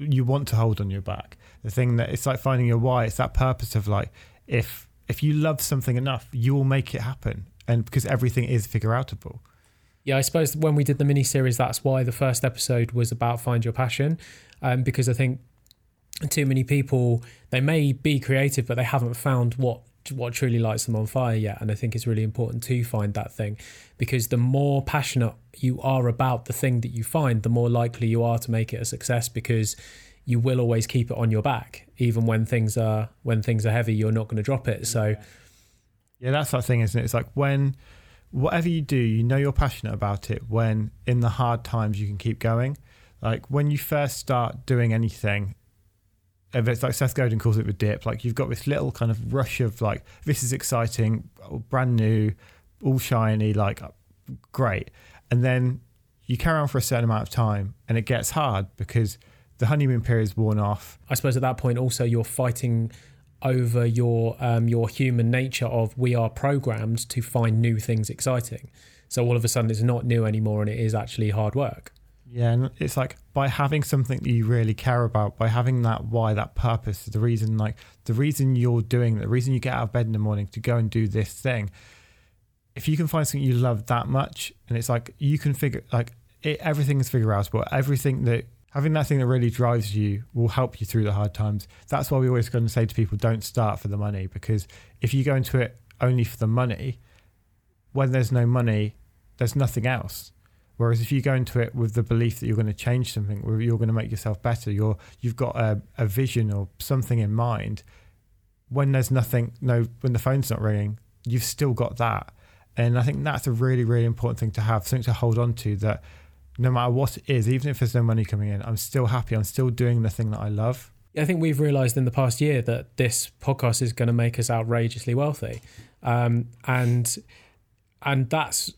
you want to hold on your back. The thing that, it's like finding your why. It's that purpose of like, if if you love something enough, you will make it happen. And because everything is figureoutable. Yeah, I suppose when we did the mini-series, that's why the first episode was about find your passion, um, because I think too many people, they may be creative, but they haven't found what what truly lights them on fire yet. And I think it's really important to find that thing, because the more passionate you are about the thing that you find, the more likely you are to make it a success, because you will always keep it on your back. Even when things are when things are heavy, you're not going to drop it. So, yeah, that's that thing, isn't it? It's like when... whatever you do, you know you're passionate about it when in the hard times you can keep going. Like, when you first start doing anything, it's like Seth Godin calls it the dip. Like, you've got this little kind of rush of like, this is exciting, brand new, all shiny, like, great. And then you carry on for a certain amount of time and it gets hard because the honeymoon period's worn off. I suppose at that point also you're fighting over your um, your human nature of, we are programmed to find new things exciting. So all of a sudden it's not new anymore and it is actually hard work. Yeah, and it's like, by having something that you really care about, by having that why, that purpose, the reason, like the reason you're doing it, the reason you get out of bed in the morning to go and do this thing. If you can find something you love that much, and it's like, you can figure, like it, everything is figureoutable. Everything that, having that thing that really drives you will help you through the hard times. That's why we always going to say to people, don't start for the money, because if you go into it only for the money, when there's no money, there's nothing else. Whereas if you go into it with the belief that you're going to change something, where you're going to make yourself better, you're, you've got a, a vision or something in mind, when there's nothing, no, when the phone's not ringing, you've still got that. And I think that's a really, really important thing to have, something to hold on to, that no matter what it is, even if there's no money coming in, I'm still happy, I'm still doing the thing that I love. I think we've realised in the past year that this podcast is going to make us outrageously wealthy. Um, and and that's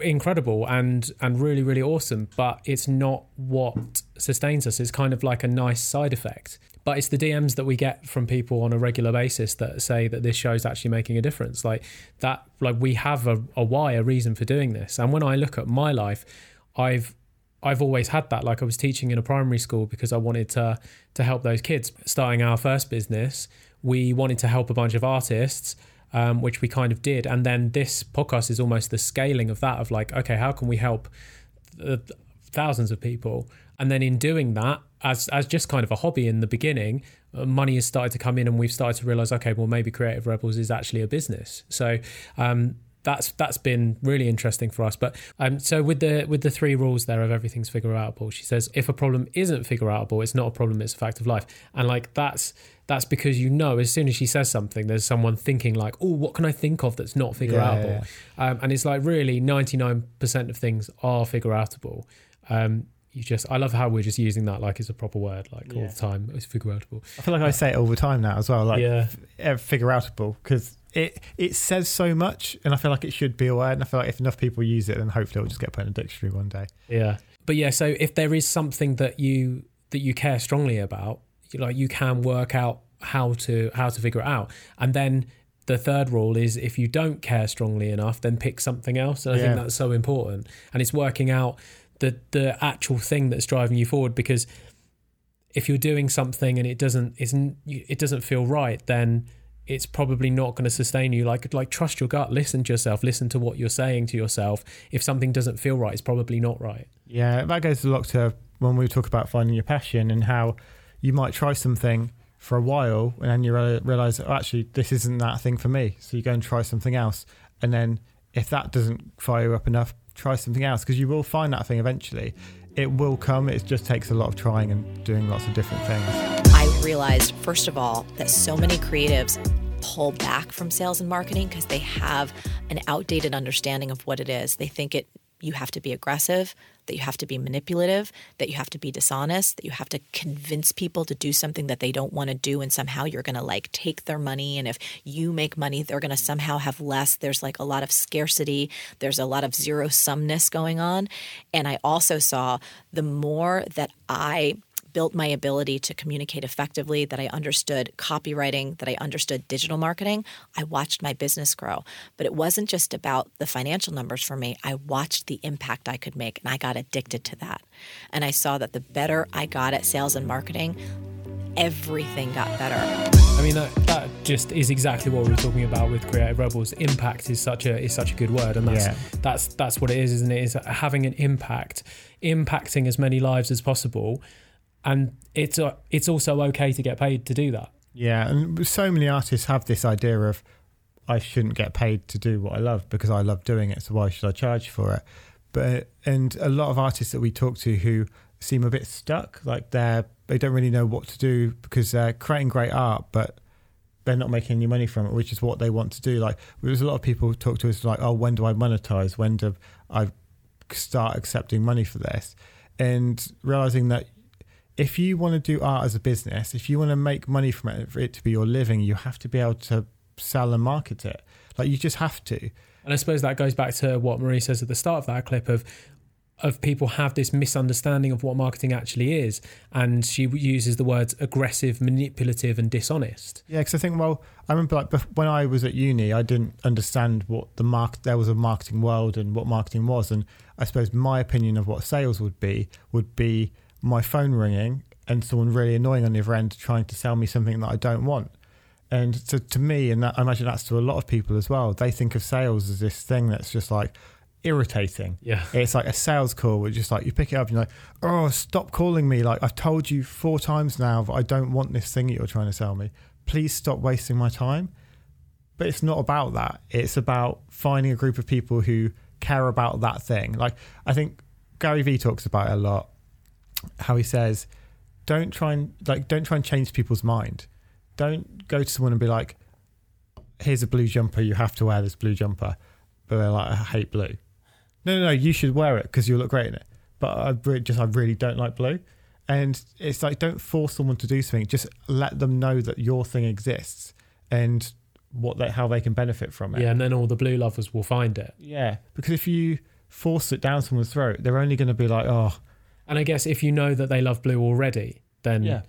incredible and and really, really awesome, but it's not what sustains us. It's kind of like a nice side effect. But it's the D Ms that we get from people on a regular basis that say that this show's actually making a difference. Like that, like we have a, a why, a reason for doing this. And when I look at my life, I've I've always had that. Like I was teaching in a primary school because I wanted to to help those kids. Starting our first business, we wanted to help a bunch of artists, um, which we kind of did. And then this podcast is almost the scaling of that, of like, okay, how can we help th- thousands of people? And then in doing that, as as just kind of a hobby in the beginning, uh, money has started to come in and we've started to realise, okay, well, maybe Creative Rebels is actually a business. So um, that's that's been really interesting for us. But um, so with the with the three rules there of everything's figureoutable, she says, if a problem isn't figureoutable, it's not a problem, it's a fact of life. And like that's that's because, you know, as soon as she says something, there's someone thinking like, oh, what can I think of that's not figureoutable? Yeah, yeah. Um, and it's like, really ninety-nine percent of things are figureoutable. Um, You just, I love how we're just using that like it's a proper word, like yeah. all the time. It's figureoutable. I feel like I say it all the time now as well, like yeah. figureoutable, because it it says so much, and I feel like it should be a word. And I feel like if enough people use it, then hopefully it'll just get put in a dictionary one day. Yeah, but yeah. So if there is something that you that you care strongly about, you, like you can work out how to how to figure it out, and then. The third rule is if you don't care strongly enough, then pick something else. And I yeah. think that's so important. And it's working out the the actual thing that's driving you forward, because if you're doing something and it doesn't isn't it doesn't feel right, then it's probably not going to sustain you. Like like trust your gut, listen to yourself, listen to what you're saying to yourself. If something doesn't feel right, it's probably not right. Yeah, that goes a lot to when we talk about finding your passion and how you might try something for a while and then you realise, oh, actually this isn't that thing for me, so you go and try something else. And then if that doesn't fire you up enough, try something else, because you will find that thing eventually. It will come, it just takes a lot of trying and doing lots of different things. I realised first of all that so many creatives pull back from sales and marketing because they have an outdated understanding of what it is. They think it you have to be aggressive, that you have to be manipulative, that you have to be dishonest, that you have to convince people to do something that they don't want to do, and somehow you're going to like take their money, and if you make money, they're going to somehow have less. There's like a lot of scarcity. There's a lot of zero-sumness going on. And I also saw the more that I built my ability to communicate effectively, that I understood copywriting, that I understood digital marketing, I watched my business grow. But it wasn't just about the financial numbers for me. I watched the impact I could make, and I got addicted to that. And I saw that the better I got at sales and marketing, everything got better. I mean, that, that just is exactly what we were talking about with Creative Rebels. Impact is such a is such a good word, and that's yeah. that's that's what it is, isn't it? Is having an impact, impacting as many lives as possible. And it's uh, it's also okay to get paid to do that. Yeah, and so many artists have this idea of, I shouldn't get paid to do what I love because I love doing it, so why should I charge for it? But and a lot of artists that we talk to who seem a bit stuck, like they're they don't really know what to do because they're creating great art, but they're not making any money from it, which is what they want to do. Like there's a lot of people who talk to us like, oh, when do I monetize? When do I start accepting money for this? and realizing that if you want to do art as a business, if you want to make money from it, for it to be your living, you have to be able to sell and market it. Like, you just have to. And I suppose that goes back to what Marie says at the start of that clip of of people have this misunderstanding of what marketing actually is. And she uses the words aggressive, manipulative and dishonest. Yeah, because I think, well, I remember like when I was at uni, I didn't understand what the market, there was a marketing world and what marketing was. And I suppose my opinion of what sales would be, would be my phone ringing and someone really annoying on the other end trying to sell me something that I don't want. And so to me, and that, I imagine that's to a lot of people as well, they think of sales as this thing that's just like, irritating. Yeah, it's like a sales call where just like you pick it up and you're like, oh, stop calling me, like I've told you four times now that I don't want this thing that you're trying to sell me, please stop wasting my time. But it's not about that. It's about finding a group of people who care about that thing. Like, I think Gary V talks about it a lot, how he says don't try and like don't try and change people's mind. Don't go to someone and be like, here's a blue jumper, you have to wear this blue jumper, but they're like, I hate blue. No, no, no, you should wear it because you'll look great in it. But I re- just, I really don't like blue. And it's like, don't force someone to do something. Just let them know that your thing exists and what they, how they can benefit from it. Yeah, and then all the blue lovers will find it. Yeah, because if you force it down someone's throat, they're only going to be like, oh. And I guess if you know that they love blue already, then yeah.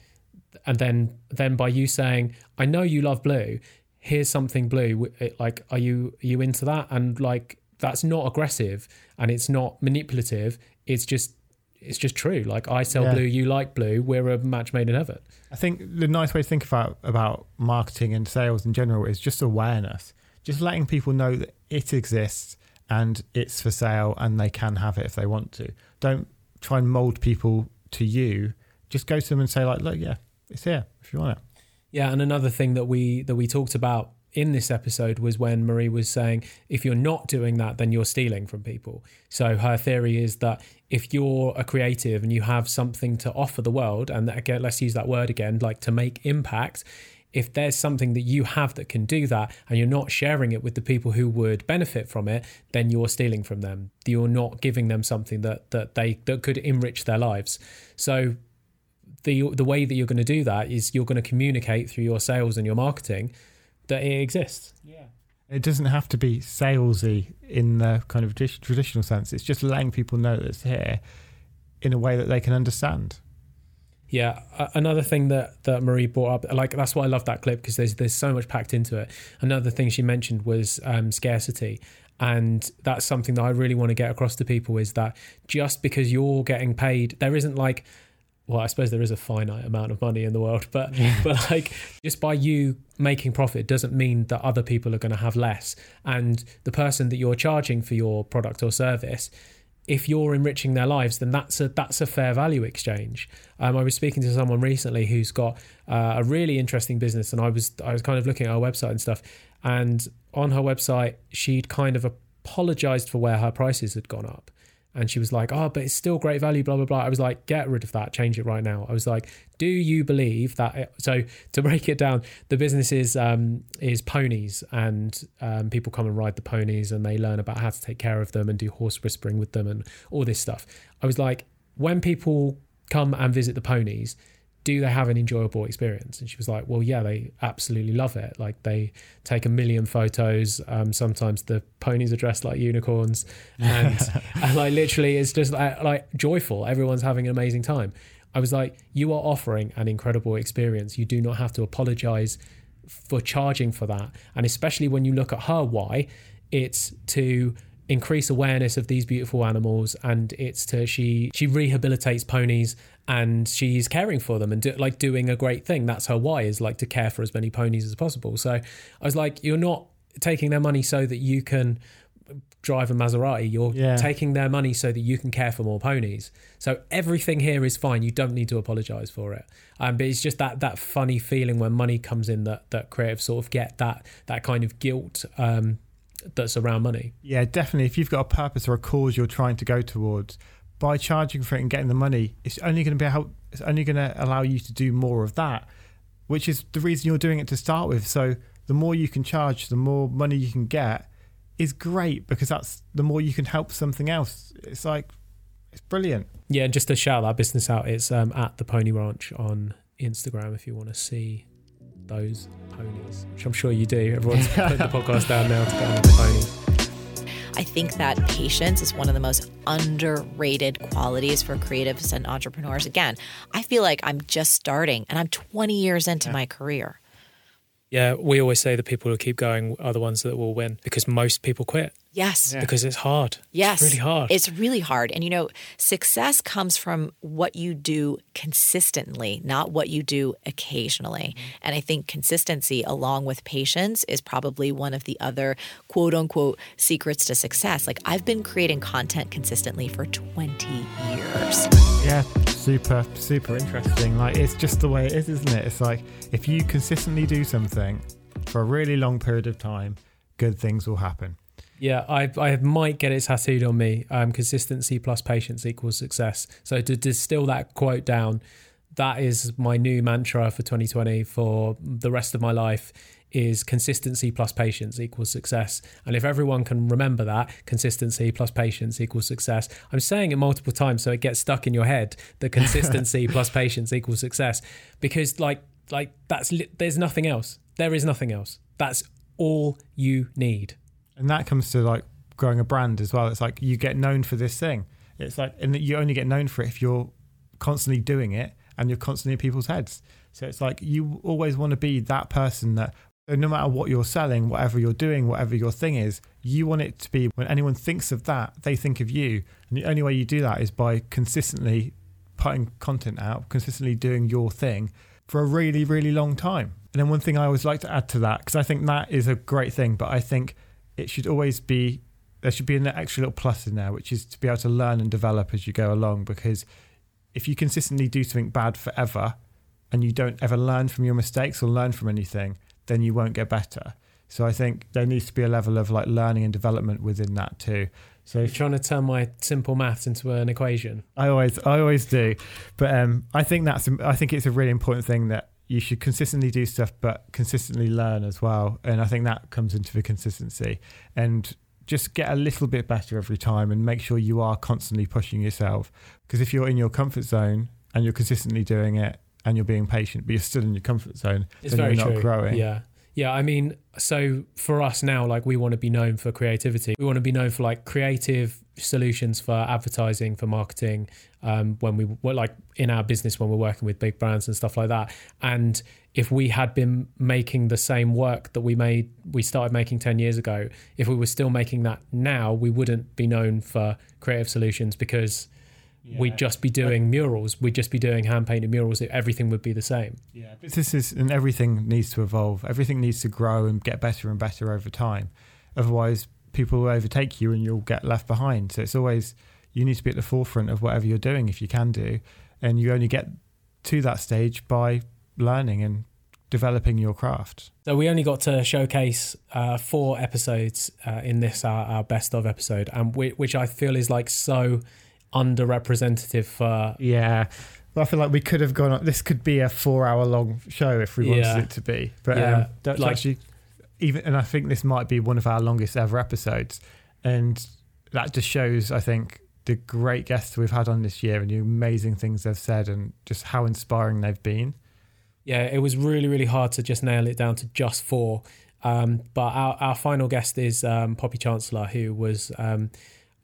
and then then by you saying, I know you love blue, here's something blue. It, like, are you are you into that? And like, that's not aggressive and it's not manipulative. It's just, it's just true. Like, I sell yeah. blue, you like blue. We're a match made in heaven. I think the nice way to think about, about marketing and sales in general is just awareness, just letting people know that it exists and it's for sale and they can have it if they want to. Don't try and mold people to you. Just go to them and say like, look, yeah, it's here if you want it. Yeah. And another thing that we, that we talked about in this episode was when Marie was saying, if you're not doing that, then you're stealing from people. So her theory is that if you're a creative and you have something to offer the world, and again, let's use that word again, like to make impact, if there's something that you have that can do that and you're not sharing it with the people who would benefit from it, then you're stealing from them. You're not giving them something that that they that could enrich their lives. So the the way that you're going to do that is you're going to communicate through your sales and your marketing that it exists. Yeah, it doesn't have to be salesy in the kind of traditional sense. It's just letting people know that it's here in a way that they can understand. Yeah, another thing that, that Marie brought up, like that's why I love that clip, because there's there's so much packed into it. Another thing she mentioned was um, scarcity. And that's something that I really want to get across to people, is that just because you're getting paid, there isn't like, well, I suppose there is a finite amount of money in the world, but yeah. but like just by you making profit doesn't mean that other people are going to have less. And the person that you're charging for your product or service, if you're enriching their lives, then that's a that's a fair value exchange. Um, I was speaking to someone recently who's got uh, a really interesting business, and I was I was kind of looking at her website and stuff. And on her website, she'd kind of apologized for where her prices had gone up. And she was like, oh, but it's still great value, blah, blah, blah. I was like, get rid of that. Change it right now. I was like, do you believe that? It, so to break it down, the business is, um, is ponies, and um, people come and ride the ponies and they learn about how to take care of them and do horse whispering with them and all this stuff. I was like, when people come and visit the ponies, do they have an enjoyable experience? And she was like, well, yeah, they absolutely love it. Like, they take a million photos. Um, sometimes the ponies are dressed like unicorns. And, and like, literally, it's just like, like joyful. Everyone's having an amazing time. I was like, you are offering an incredible experience. You do not have to apologize for charging for that. And especially when you look at her why, it's to increase awareness of these beautiful animals, and it's to she she rehabilitates ponies and she's caring for them and do, like doing a great thing. That's her why, is like to care for as many ponies as possible. So I was like, you're not taking their money so that you can drive a Maserati, you're yeah. taking their money so that you can care for more ponies. So everything here is fine, you don't need to apologize for it. Um, but it's just that that funny feeling when money comes in that that creatives sort of get that that kind of guilt um that's around money. Yeah, definitely. If you've got a purpose or a cause you're trying to go towards, by charging for it and getting the money, it's only going to be a help. It's only going to allow you to do more of that, which is the reason you're doing it to start with. So the more you can charge, the more money you can get is great, because that's the more you can help something else. It's like, It's brilliant. Yeah, and just to shout that business out, it's um, at the Pony Ranch on Instagram if you want to see those ponies, which I'm sure you do. Everyone's putting the podcast down now to go on the ponies. I think that patience is one of the most underrated qualities for creatives and entrepreneurs. Again, I feel like I'm just starting and I'm twenty years into yeah. my career. Yeah, we always say the people who keep going are the ones that will win, because most people quit. Yes. Yeah. Because it's hard. Yes. It's really hard. It's really hard. And, you know, success comes from what you do consistently, not what you do occasionally. Mm-hmm. And I think consistency along with patience is probably one of the other quote unquote secrets to success. Like, I've been creating content consistently for twenty years. Yeah. Super, super interesting. Like, it's just the way it is, isn't it? It's like, if you consistently do something for a really long period of time, good things will happen. Yeah, I I might get it tattooed on me. Um, consistency plus patience equals success. So to distill that quote down, that is my new mantra for twenty twenty for the rest of my life, is consistency plus patience equals success. And if everyone can remember that, consistency plus patience equals success. I'm saying it multiple times so it gets stuck in your head, the consistency plus patience equals success, because like like that's li- there's nothing else. There is nothing else. That's all you need. And that comes to like growing a brand as well. It's like, you get known for this thing. It's like, and you only get known for it if you're constantly doing it and you're constantly in people's heads. So it's like, you always want to be that person that, so no matter what you're selling, whatever you're doing, whatever your thing is, you want it to be, when anyone thinks of that, they think of you. And the only way you do that is by consistently putting content out, consistently doing your thing for a really, really long time. And then one thing I always like to add to that, because I think that is a great thing, but I think it should always be, there should be an extra little plus in there, which is to be able to learn and develop as you go along. Because if you consistently do something bad forever and you don't ever learn from your mistakes or learn from anything, then you won't get better. So I think there needs to be a level of like learning and development within that too. So you're trying to turn my simple maths into an equation. I always, I always do. But um, I think that's, I think it's a really important thing that you should consistently do stuff, but consistently learn as well. And I think that comes into the consistency, and just get a little bit better every time and make sure you are constantly pushing yourself. Because if you're in your comfort zone and you're consistently doing it, and you're being patient, but you're still in your comfort zone, it's then very you're not true. Growing. Yeah. Yeah. I mean, so for us now, like, we want to be known for creativity. We want to be known for like creative solutions for advertising, for marketing, um, when we were like in our business, when we're working with big brands and stuff like that. And if we had been making the same work that we made, we started making ten years ago, if we were still making that now, we wouldn't be known for creative solutions, because yeah. we'd just be doing murals. We'd just be doing hand-painted murals. Everything would be the same. Yeah, businesses and everything needs to evolve. Everything needs to grow and get better and better over time. Otherwise, people will overtake you and you'll get left behind. So it's always, you need to be at the forefront of whatever you're doing if you can do. And you only get to that stage by learning and developing your craft. So we only got to showcase uh, four episodes uh, in this, our, our best of episode, and we, which I feel is like so underrepresentative for yeah well, I feel like we could have gone on, this could be a four hour long show if we yeah. wanted it to be, but yeah. um, that's like, actually even and I think this might be one of our longest ever episodes, and that just shows, I think, the great guests we've had on this year and the amazing things they've said and just how inspiring they've been. Yeah, it was really really hard to just nail it down to just four, um but our, our final guest is um Poppy Chancellor, who was um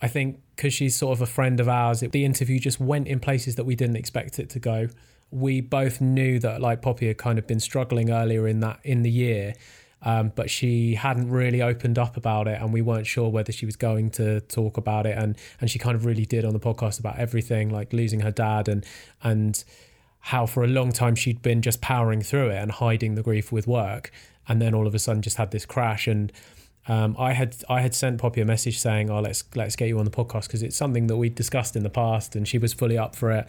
I think because she's sort of a friend of ours, it, the interview just went in places that we didn't expect it to go. We both knew that like Poppy had kind of been struggling earlier in that in the year, um, but she hadn't really opened up about it, and we weren't sure whether she was going to talk about it. And and she kind of really did on the podcast about everything, like losing her dad and and how for a long time she'd been just powering through it and hiding the grief with work, and then all of a sudden just had this crash. And Um, I had I had sent Poppy a message saying, oh, let's let's get you on the podcast, because it's something that we discussed in the past, and she was fully up for it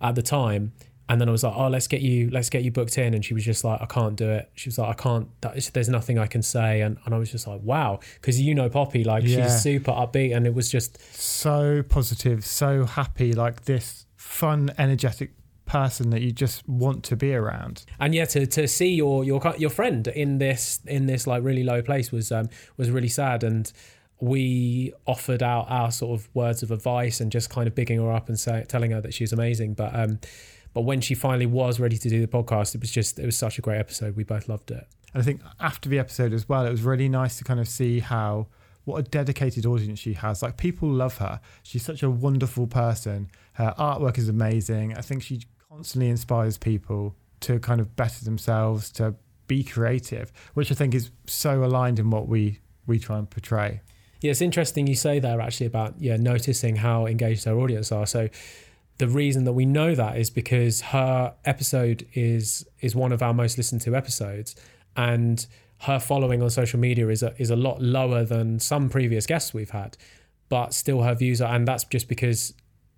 at the time. And then I was like, oh, let's get you let's get you booked in, and she was just like, I can't do it. She was like, I can't. That is, there's nothing I can say, and and I was just like, wow, because you know Poppy, like yeah. she's super upbeat, and it was just so positive, so happy, like this fun, energetic person that you just want to be around. And yeah, to to see your your your friend in this in this like really low place was um was really sad. And we offered out our sort of words of advice and just kind of bigging her up and say, telling her that she was amazing. But um, but when she finally was ready to do the podcast, it was just, it was such a great episode. We both loved it. And I think after the episode as well, it was really nice to kind of see how, what a dedicated audience she has. Like, people love her. She's such a wonderful person. Her artwork is amazing. I think she constantly inspires people to kind of better themselves, to be creative, which I think is so aligned in what we, we try and portray. Yeah, it's interesting you say there actually about yeah noticing how engaged our audience are. So the reason that we know that is because her episode is is one of our most listened to episodes, and her following on social media is a, is a lot lower than some previous guests we've had, but still her views are, and that's just because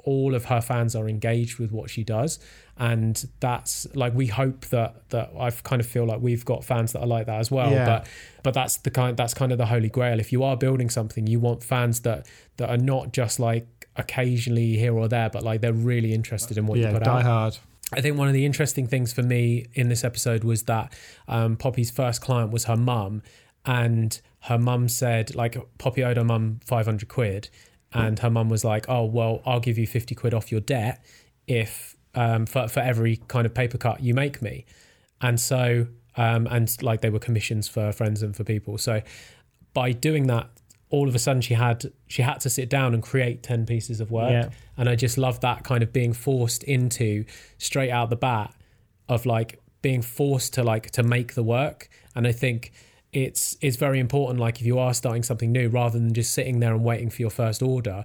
all of her fans are engaged with what she does. And that's like, we hope that that I kind of feel like we've got fans that are like that as well. Yeah. But but that's the kind that's kind of the holy grail. If you are building something, you want fans that that are not just like occasionally here or there, but like they're really interested in what yeah, you put die out. Hard. I think one of the interesting things for me in this episode was that um, Poppy's first client was her mum, and her mum said, like, Poppy owed her mum five hundred quid. And her mum was like, oh, well, I'll give you fifty quid off your debt if um, for, for every kind of paper cut you make me. And so, um, and like they were commissions for friends and for people. So by doing that, all of a sudden she had she had to sit down and create ten pieces of work. Yeah. And I just love that kind of being forced into, straight out the bat, of like being forced to like to make the work. And I think it's it's very important, like if you are starting something new, rather than just sitting there and waiting for your first order,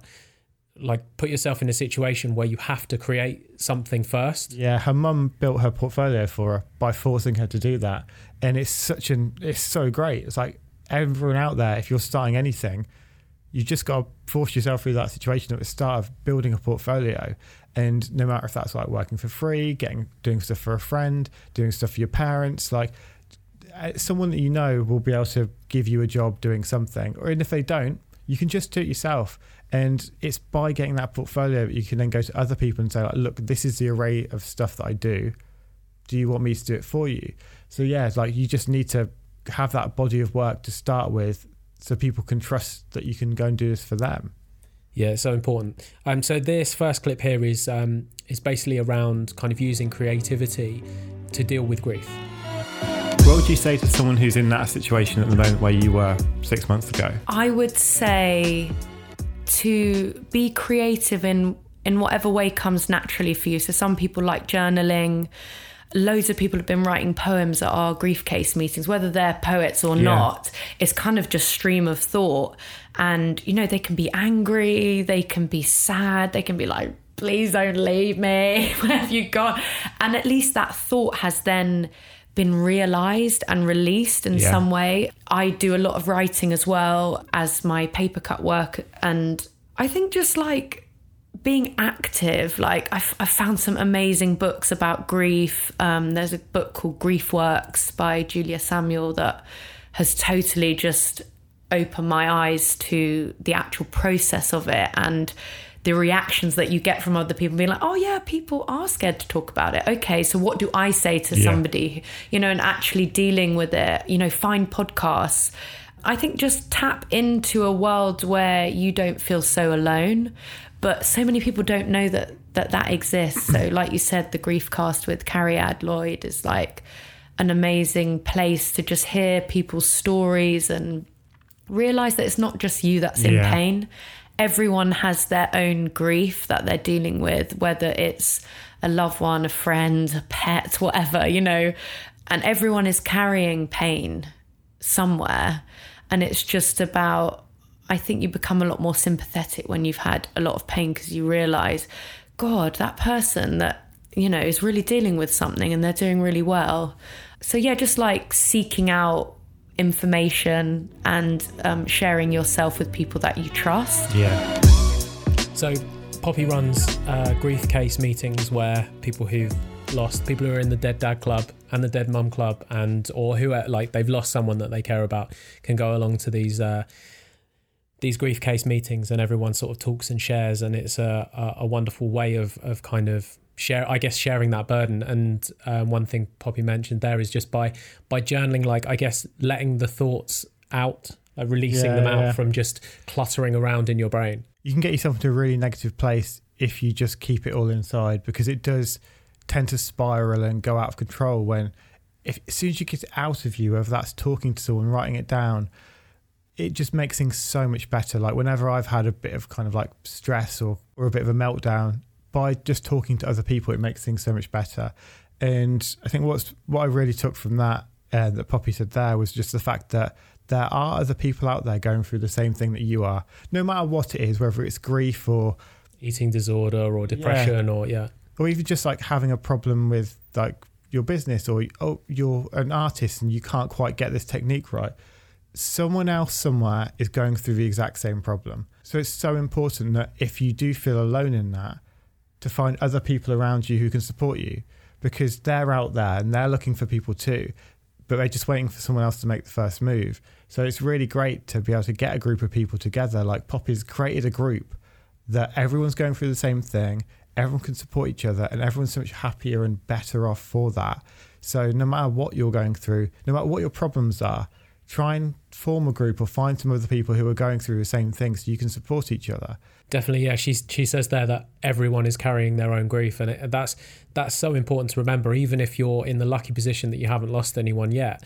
like put yourself in a situation where you have to create something first. Yeah, her mum built her portfolio for her by forcing her to do that. And it's such an, it's so great. It's like, everyone out there, if you're starting anything, you just got to force yourself through that situation at the start of building a portfolio. And no matter if that's like working for free, getting doing stuff for a friend, doing stuff for your parents, like someone that you know will be able to give you a job doing something, or even if they don't, you can just do it yourself. And it's by getting that portfolio that you can then go to other people and say, like, look, this is the array of stuff that I do, do you want me to do it for you? So yeah, it's like you just need to have that body of work to start with so people can trust that you can go and do this for them. Yeah, it's so important. Um, so this first clip here is um, is basically around kind of using creativity to deal with grief. What would you say to someone who's in that situation at the moment where you were six months ago? I would say to be creative in, in whatever way comes naturally for you. So some people like journaling. Loads of people have been writing poems at our grief case meetings, whether they're poets or yeah. not. It's kind of just stream of thought. And, you know, they can be angry, they can be sad, they can be like, please don't leave me, where have you gone? And at least that thought has then been realised and released in yeah. some way. I do a lot of writing as well as my paper cut work. And I think just like being active, like I, f- I found some amazing books about grief. Um, there's a book called Grief Works by Julia Samuel that has totally just opened my eyes to the actual process of it and the reactions that you get from other people being like, oh yeah, people are scared to talk about it. Okay, so what do I say to yeah. somebody, you know, and actually dealing with it, you know, find podcasts. I think just tap into a world where you don't feel so alone, but so many people don't know that that, that exists. So like you said, the Griefcast with Carrie Ad Lloyd is like an amazing place to just hear people's stories and realise that it's not just you that's in yeah. pain. Everyone has their own grief that they're dealing with, whether it's a loved one, a friend, a pet, whatever, you know, and everyone is carrying pain somewhere. And it's just about, I think you become a lot more sympathetic when you've had a lot of pain because you realise, God, that person that, you know, is really dealing with something and they're doing really well. So yeah, just like seeking out information and um, sharing yourself with people that you trust. Yeah. So Poppy runs uh, grief case meetings where people who've lost, people who are in the Dead Dad Club and the Dead Mum Club, and or who are like they've lost someone that they care about, can go along to these uh, these grief case meetings, and everyone sort of talks and shares, and it's a a, a wonderful way of of kind of share, I guess, sharing that burden. And um, one thing Poppy mentioned there is just by by journaling, like I guess letting the thoughts out like releasing yeah, them out yeah. from just cluttering around in your brain. You can get yourself into a really negative place if you just keep it all inside, because it does tend to spiral and go out of control when, if, as soon as you get it out of you, whether that's talking to someone, writing it down, it just makes things so much better. Like whenever I've had a bit of kind of like stress or, or a bit of a meltdown, by just talking to other people, it makes things so much better. And I think what's what I really took from that, uh, that Poppy said there, was just the fact that there are other people out there going through the same thing that you are, no matter what it is, whether it's grief or eating disorder or depression yeah. or yeah. or even just like having a problem with like your business, or oh, you're an artist and you can't quite get this technique right. Someone else somewhere is going through the exact same problem. So it's so important that if you do feel alone in that, to find other people around you who can support you, because they're out there and they're looking for people too, but they're just waiting for someone else to make the first move. So it's really great to be able to get a group of people together. Like Poppy's created a group that everyone's going through the same thing, everyone can support each other, and everyone's so much happier and better off for that. So no matter what you're going through, no matter what your problems are, try and form a group or find some other people who are going through the same thing so you can support each other. Definitely, yeah. She she says there that everyone is carrying their own grief, and it, that's that's so important to remember. Even if you're in the lucky position that you haven't lost anyone yet,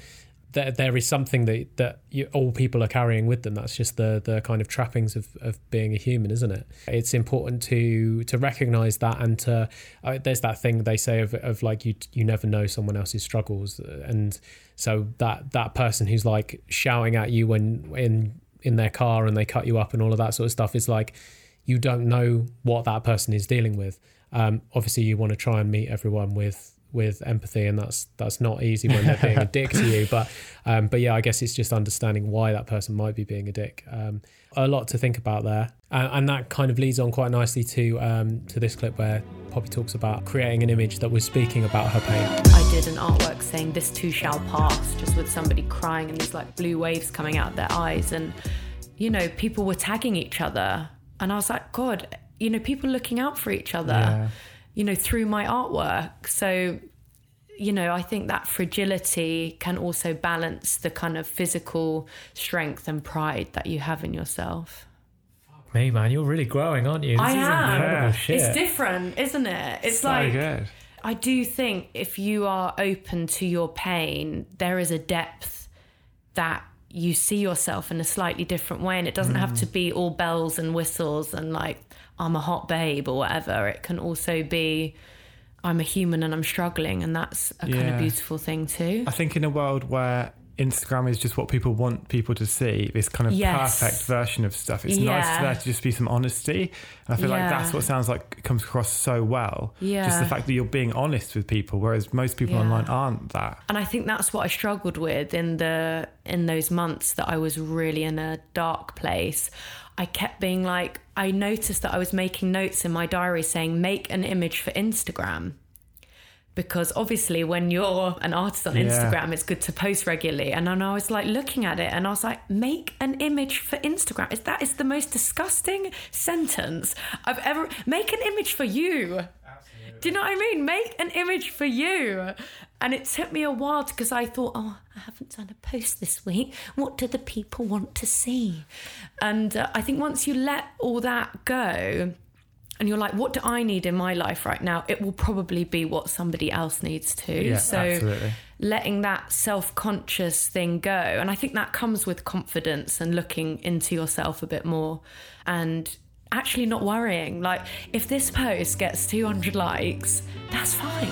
there there is something that that you, all people are carrying with them. That's just the the kind of trappings of, of being a human, isn't it? It's important to to recognise that, and to uh, there's that thing they say of of like you you never know someone else's struggles, and so that that person who's like shouting at you when in in their car and they cut you up and all of that sort of stuff is like, you don't know what that person is dealing with. Um, obviously, you want to try and meet everyone with with empathy, and that's that's not easy when they're being a dick to you. But um, but yeah, I guess it's just understanding why that person might be being a dick. Um, a lot to think about there, and, and that kind of leads on quite nicely to um, to this clip where Poppy talks about creating an image that was speaking about her pain. I did an artwork saying "This too shall pass," just with somebody crying and these like blue waves coming out of their eyes, and you know, people were tagging each other. And I was like, God, you know, people looking out for each other, yeah. you know, through my artwork. So, you know, I think that fragility can also balance the kind of physical strength and pride that you have in yourself. Fuck me, man, you're really growing, aren't you? This I am. Yeah. Shit. It's different, isn't it? It's so like, good. I do think if you are open to your pain, there is a depth that you see yourself in a slightly different way, and it doesn't mm. have to be all bells and whistles and like, I'm a hot babe or whatever. It can also be, I'm a human and I'm struggling, and that's a yeah. kind of beautiful thing too. I think in a world where Instagram is just what people want people to see, this kind of yes. perfect version of stuff, it's yeah. nice there to just be some honesty. And I feel yeah. like that's what sounds like comes across so well. Yeah. Just the fact that you're being honest with people, whereas most people yeah. online aren't that. And I think that's what I struggled with in the in those months that I was really in a dark place. I kept being like, I noticed that I was making notes in my diary saying, make an image for Instagram. Because obviously when you're an artist on yeah. Instagram, it's good to post regularly. And then I was like looking at it and I was like, make an image for Instagram. Is that is the most disgusting sentence I've ever... Make an image for you. Absolutely. Do you know what I mean? Make an image for you. And it took me a while because I thought, oh, I haven't done a post this week. What do the people want to see? And uh, I think once you let all that go... and you're like, what do I need in my life right now? It will probably be what somebody else needs too. Yeah, so absolutely. Letting that self-conscious thing go. And I think that comes with confidence and looking into yourself a bit more and actually not worrying. Like, if this post gets two hundred likes, that's fine.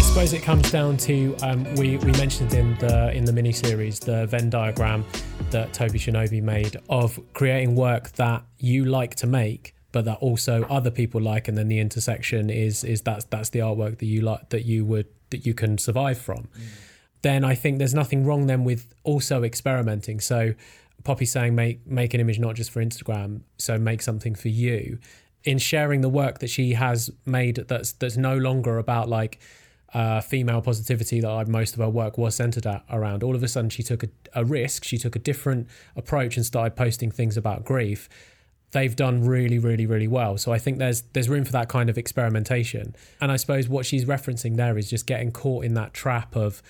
I suppose it comes down to, um, we, we mentioned in the, in the mini-series, the Venn diagram that Toby Shinobi made of creating work that you like to make, but that also other people like, and then the intersection is is that's that's the artwork that you like, that you would that you can survive from. Mm. Then I think there's nothing wrong then with also experimenting. So Poppy's saying make make an image not just for Instagram, so make something for you. In sharing the work that she has made that's that's no longer about like uh, female positivity that I, most of her work was centered at, around. All of a sudden she took a, a risk, she took a different approach and started posting things about grief. They've done really, really, really well. So I think there's there's room for that kind of experimentation. And I suppose what she's referencing there is just getting caught in that trap of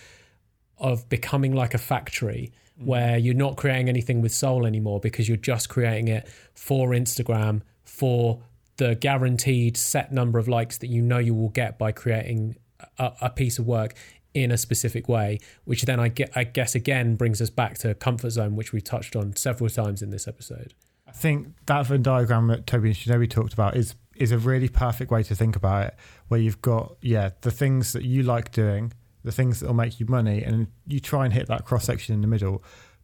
of becoming like a factory mm. where you're not creating anything with soul anymore because you're just creating it for Instagram, for the guaranteed set number of likes that you know you will get by creating a, a piece of work in a specific way, which then I, get, I guess again brings us back to comfort zone, which we touched on several times in this episode. I think that Venn diagram that Toby and Shinobi talked about is is a really perfect way to think about it, where you've got, yeah, the things that you like doing, the things that will make you money, and you try and hit that cross-section in the middle.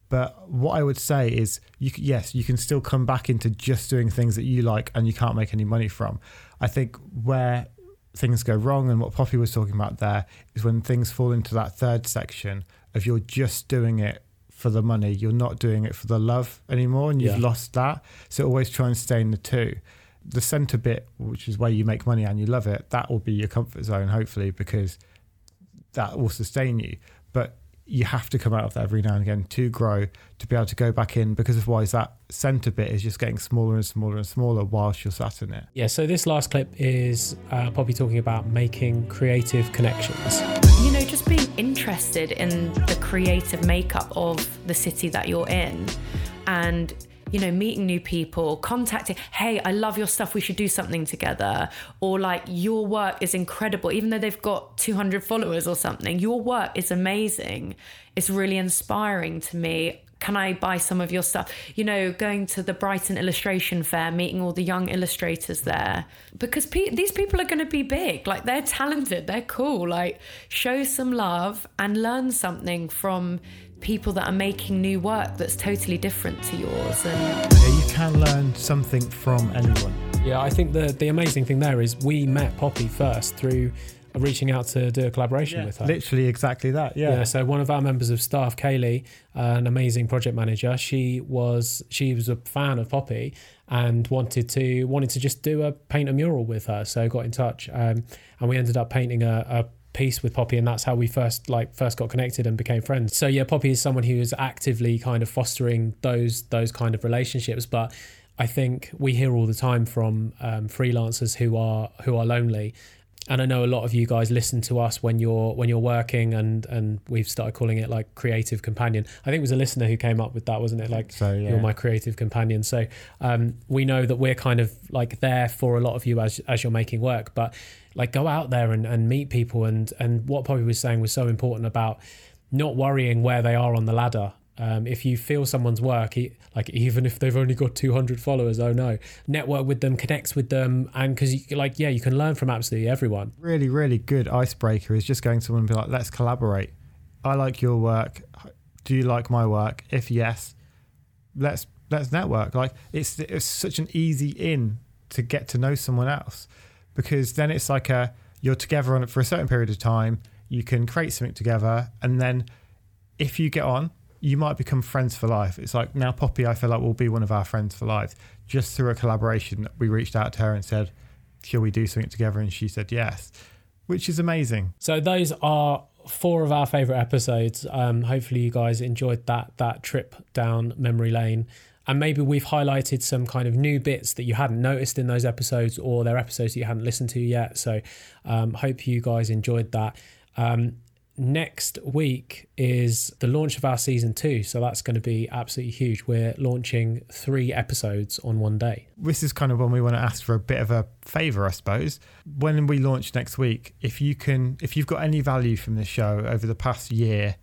But what I would say is, you, yes, you can still come back into just doing things that you like and you can't make any money from. I think where things go wrong, and what Poppy was talking about there, is when things fall into that third section of you're just doing it for the money, you're not doing it for the love anymore, and you've yeah. lost that. So always try and stay in the two. The centre bit, which is where you make money and you love it, that will be your comfort zone, hopefully, because that will sustain you. But you have to come out of that every now and again to grow, to be able to go back in, because otherwise that centre bit is just getting smaller and smaller and smaller whilst you're sat in it. Yeah, so this last clip is uh, Poppy talking about making creative connections. You know, just being interested in the creative makeup of the city that you're in, and you know, meeting new people, contacting, hey, I love your stuff, we should do something together. Or like, your work is incredible. Even though they've got two hundred followers or something, your work is amazing. It's really inspiring to me. Can I buy some of your stuff? You know, going to the Brighton Illustration Fair, meeting all the young illustrators there. Because pe- these people are going to be big. Like, they're talented, they're cool. Like, show some love and learn something from people that are making new work that's totally different to yours. And yeah, you can learn something from anyone. Yeah, I think the the amazing thing there is we met Poppy first through reaching out to do a collaboration yeah, with her. Literally exactly that, yeah. Yeah, so one of our members of staff, Kayleigh, uh, an amazing project manager, she was she was a fan of Poppy and wanted to wanted to just do a paint a mural with her, so got in touch um, and we ended up painting a, a piece with Poppy, and that's how we first like first got connected and became friends. So yeah, Poppy is someone who is actively kind of fostering those those kind of relationships. But I think we hear all the time from um, freelancers who are who are lonely, and I know a lot of you guys listen to us when you're when you're working, and and we've started calling it like creative companion. I think it was a listener who came up with that, wasn't it? Like, so, yeah. You're my creative companion. So um, we know that we're kind of like there for a lot of you as as you're making work, but like, go out there and, and meet people. And and what Poppy was saying was so important about not worrying where they are on the ladder. Um, if you feel someone's work, like even if they've only got two hundred followers, oh no, network with them, connect with them. And because like, yeah, you can learn from absolutely everyone. Really, really good icebreaker is just going to someone and be like, let's collaborate. I like your work. Do you like my work? If yes, let's let's network. Like it's it's such an easy in to get to know someone else, because then it's like a, you're together on it for a certain period of time. You can create something together. And then if you get on, you might become friends for life. It's like, now Poppy, I feel like, will be one of our friends for life. Just through a collaboration, we reached out to her and said, shall we do something together? And she said yes, which is amazing. So those are four of our favourite episodes. Um, hopefully you guys enjoyed that that trip down memory lane. And maybe we've highlighted some kind of new bits that you hadn't noticed in those episodes, or they're episodes that you hadn't listened to yet. So um, hope you guys enjoyed that. Um, Next week is the launch of our season two, so that's going to be absolutely huge. We're launching three episodes on one day. This is kind of when we want to ask for a bit of a favour, I suppose. When we launch next week, if you can, if you've got any value from this show over the past year,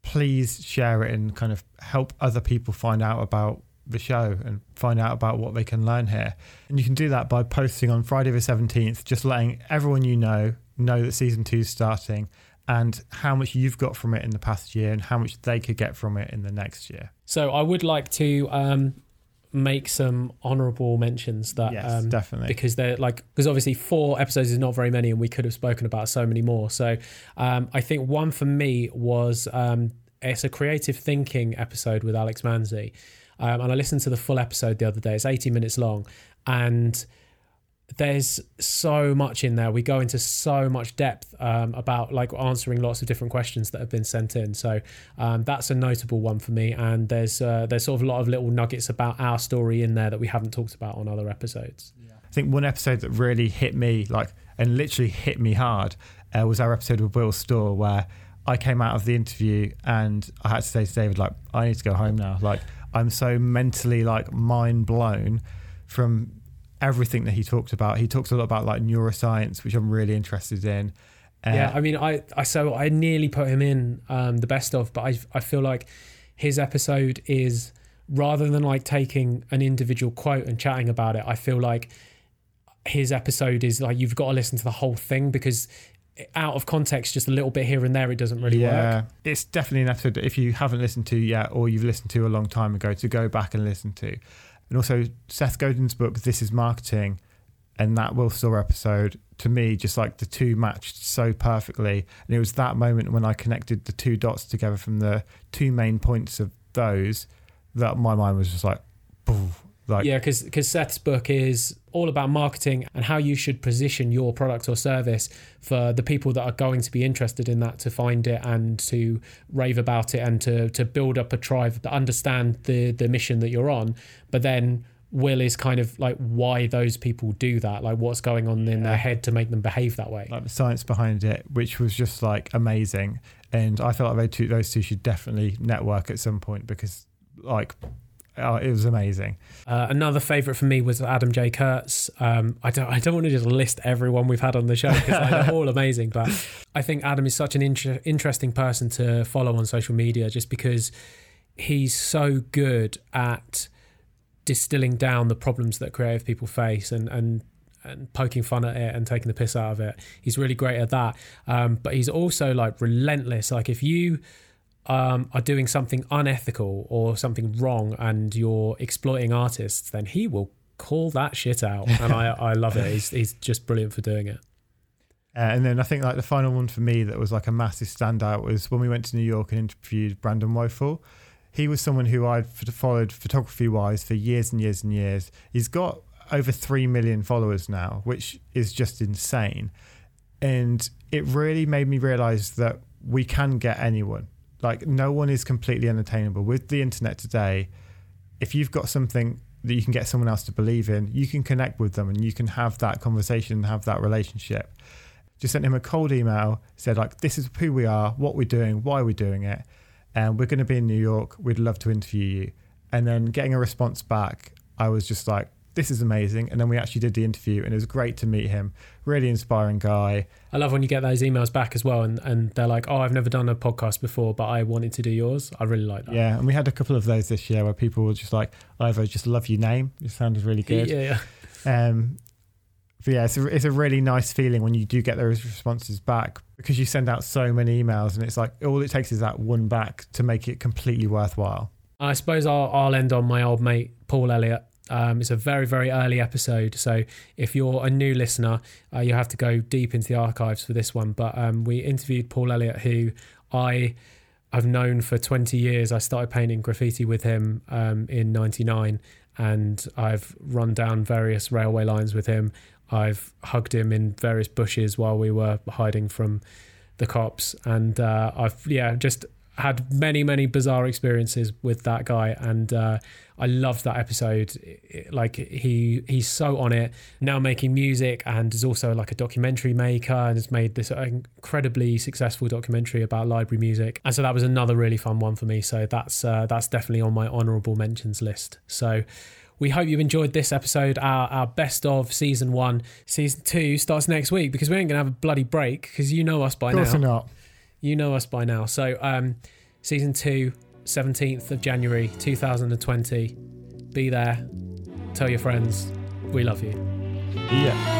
please share it and kind of help other people find out about the show and find out about what they can learn here. And you can do that by posting on Friday the seventeenth, just letting everyone you know know that season two is starting, and how much you've got from it in the past year and how much they could get from it in the next year. So I would like to um, make some honourable mentions that... Yes, um, definitely. Because they're like, because obviously four episodes is not very many and we could have spoken about so many more. So um, I think one for me was, um, it's a creative thinking episode with Alex Manzi. Um, and I listened to the full episode the other day. It's eighty minutes long. And there's so much in there. We go into so much depth um, about like answering lots of different questions that have been sent in. So um, that's a notable one for me. And there's uh, there's sort of a lot of little nuggets about our story in there that we haven't talked about on other episodes. Yeah. I think one episode that really hit me, like, and literally hit me hard uh, was our episode with Will Storr, where I came out of the interview and I had to say to David, like, I need to go home now. Like, I'm so mentally, like, mind blown from everything that he talked about. He talks a lot about, like, neuroscience, which I'm really interested in. Uh, yeah, I mean, I, I so I nearly put him in um, the best of, but I I feel like his episode is, rather than, like, taking an individual quote and chatting about it, I feel like his episode is, like, you've got to listen to the whole thing, because out of context, just a little bit here and there, it doesn't really yeah. work. It's definitely an episode that if you haven't listened to yet, or you've listened to a long time ago, to go back and listen to. And also Seth Godin's book, This Is Marketing, and that Will Storr episode, to me, just like the two matched so perfectly. And it was that moment when I connected the two dots together from the two main points of those that my mind was just like, boom. Like, yeah, because because Seth's book is all about marketing and how you should position your product or service for the people that are going to be interested in that, to find it and to rave about it and to to build up a tribe that understand the the mission that you're on. But then Will is kind of like why those people do that, like what's going on yeah. in their head to make them behave that way. Like the science behind it, which was just like amazing. And I felt like those two, those two should definitely network at some point, because like... Oh, it was amazing. Uh, another favourite for me was Adam J. Kurtz. Um, I don't I don't want to just list everyone we've had on the show, because they're all amazing, but I think Adam is such an inter- interesting person to follow on social media, just because he's so good at distilling down the problems that creative people face and and and poking fun at it and taking the piss out of it. He's really great at that. Um, but he's also like relentless. Like if you... Um, are doing something unethical or something wrong and you're exploiting artists, then he will call that shit out, and I, I love it. He's, he's just brilliant for doing it. Uh, and then I think like the final one for me that was like a massive standout was when we went to New York and interviewed Brandon Wifel. He was someone who I'd followed photography wise for years and years and years. He's got over three million followers now, which is just insane, and it really made me realise that we can get anyone. Like, no one is completely unattainable. With the internet today, if you've got something that you can get someone else to believe in, you can connect with them and you can have that conversation and have that relationship. Just sent him a cold email, said, like, this is who we are, what we're doing, why we're doing it, and we're going to be in New York. We'd love to interview you. And then getting a response back, I was just like, this is amazing. And then we actually did the interview, and it was great to meet him. Really inspiring guy. I love when you get those emails back as well, and, and they're like, oh, I've never done a podcast before, but I wanted to do yours. I really like that. Yeah, and we had a couple of those this year where people were just like, Ivo, just love your name. It sounded really good. Yeah, yeah. Um, but yeah, it's a, it's a really nice feeling when you do get those responses back, because you send out so many emails and it's like all it takes is that one back to make it completely worthwhile. I suppose I'll, I'll end on my old mate, Paul Elliott. Um, it's a very, very early episode. So if you're a new listener, uh, you have to go deep into the archives for this one. But um, we interviewed Paul Elliott, who I have known for twenty years. I started painting graffiti with him um, in ninety-nine, and I've run down various railway lines with him. I've hugged him in various bushes while we were hiding from the cops. And uh, I've, yeah, just... had many many bizarre experiences with that guy, and uh I loved that episode. It, like he he's so on it now, making music, and is also like a documentary maker, and has made this incredibly successful documentary about library music. And so that was another really fun one for me, so that's uh, that's definitely on my honorable mentions list. So we hope you've enjoyed this episode, our, our best of season one. Season two starts next week, because we ain't gonna have a bloody break, because you know us by now. Of course not. You know us by now. So um, season two, seventeenth of January, two thousand twenty. Be there. Tell your friends. We love you. Yeah.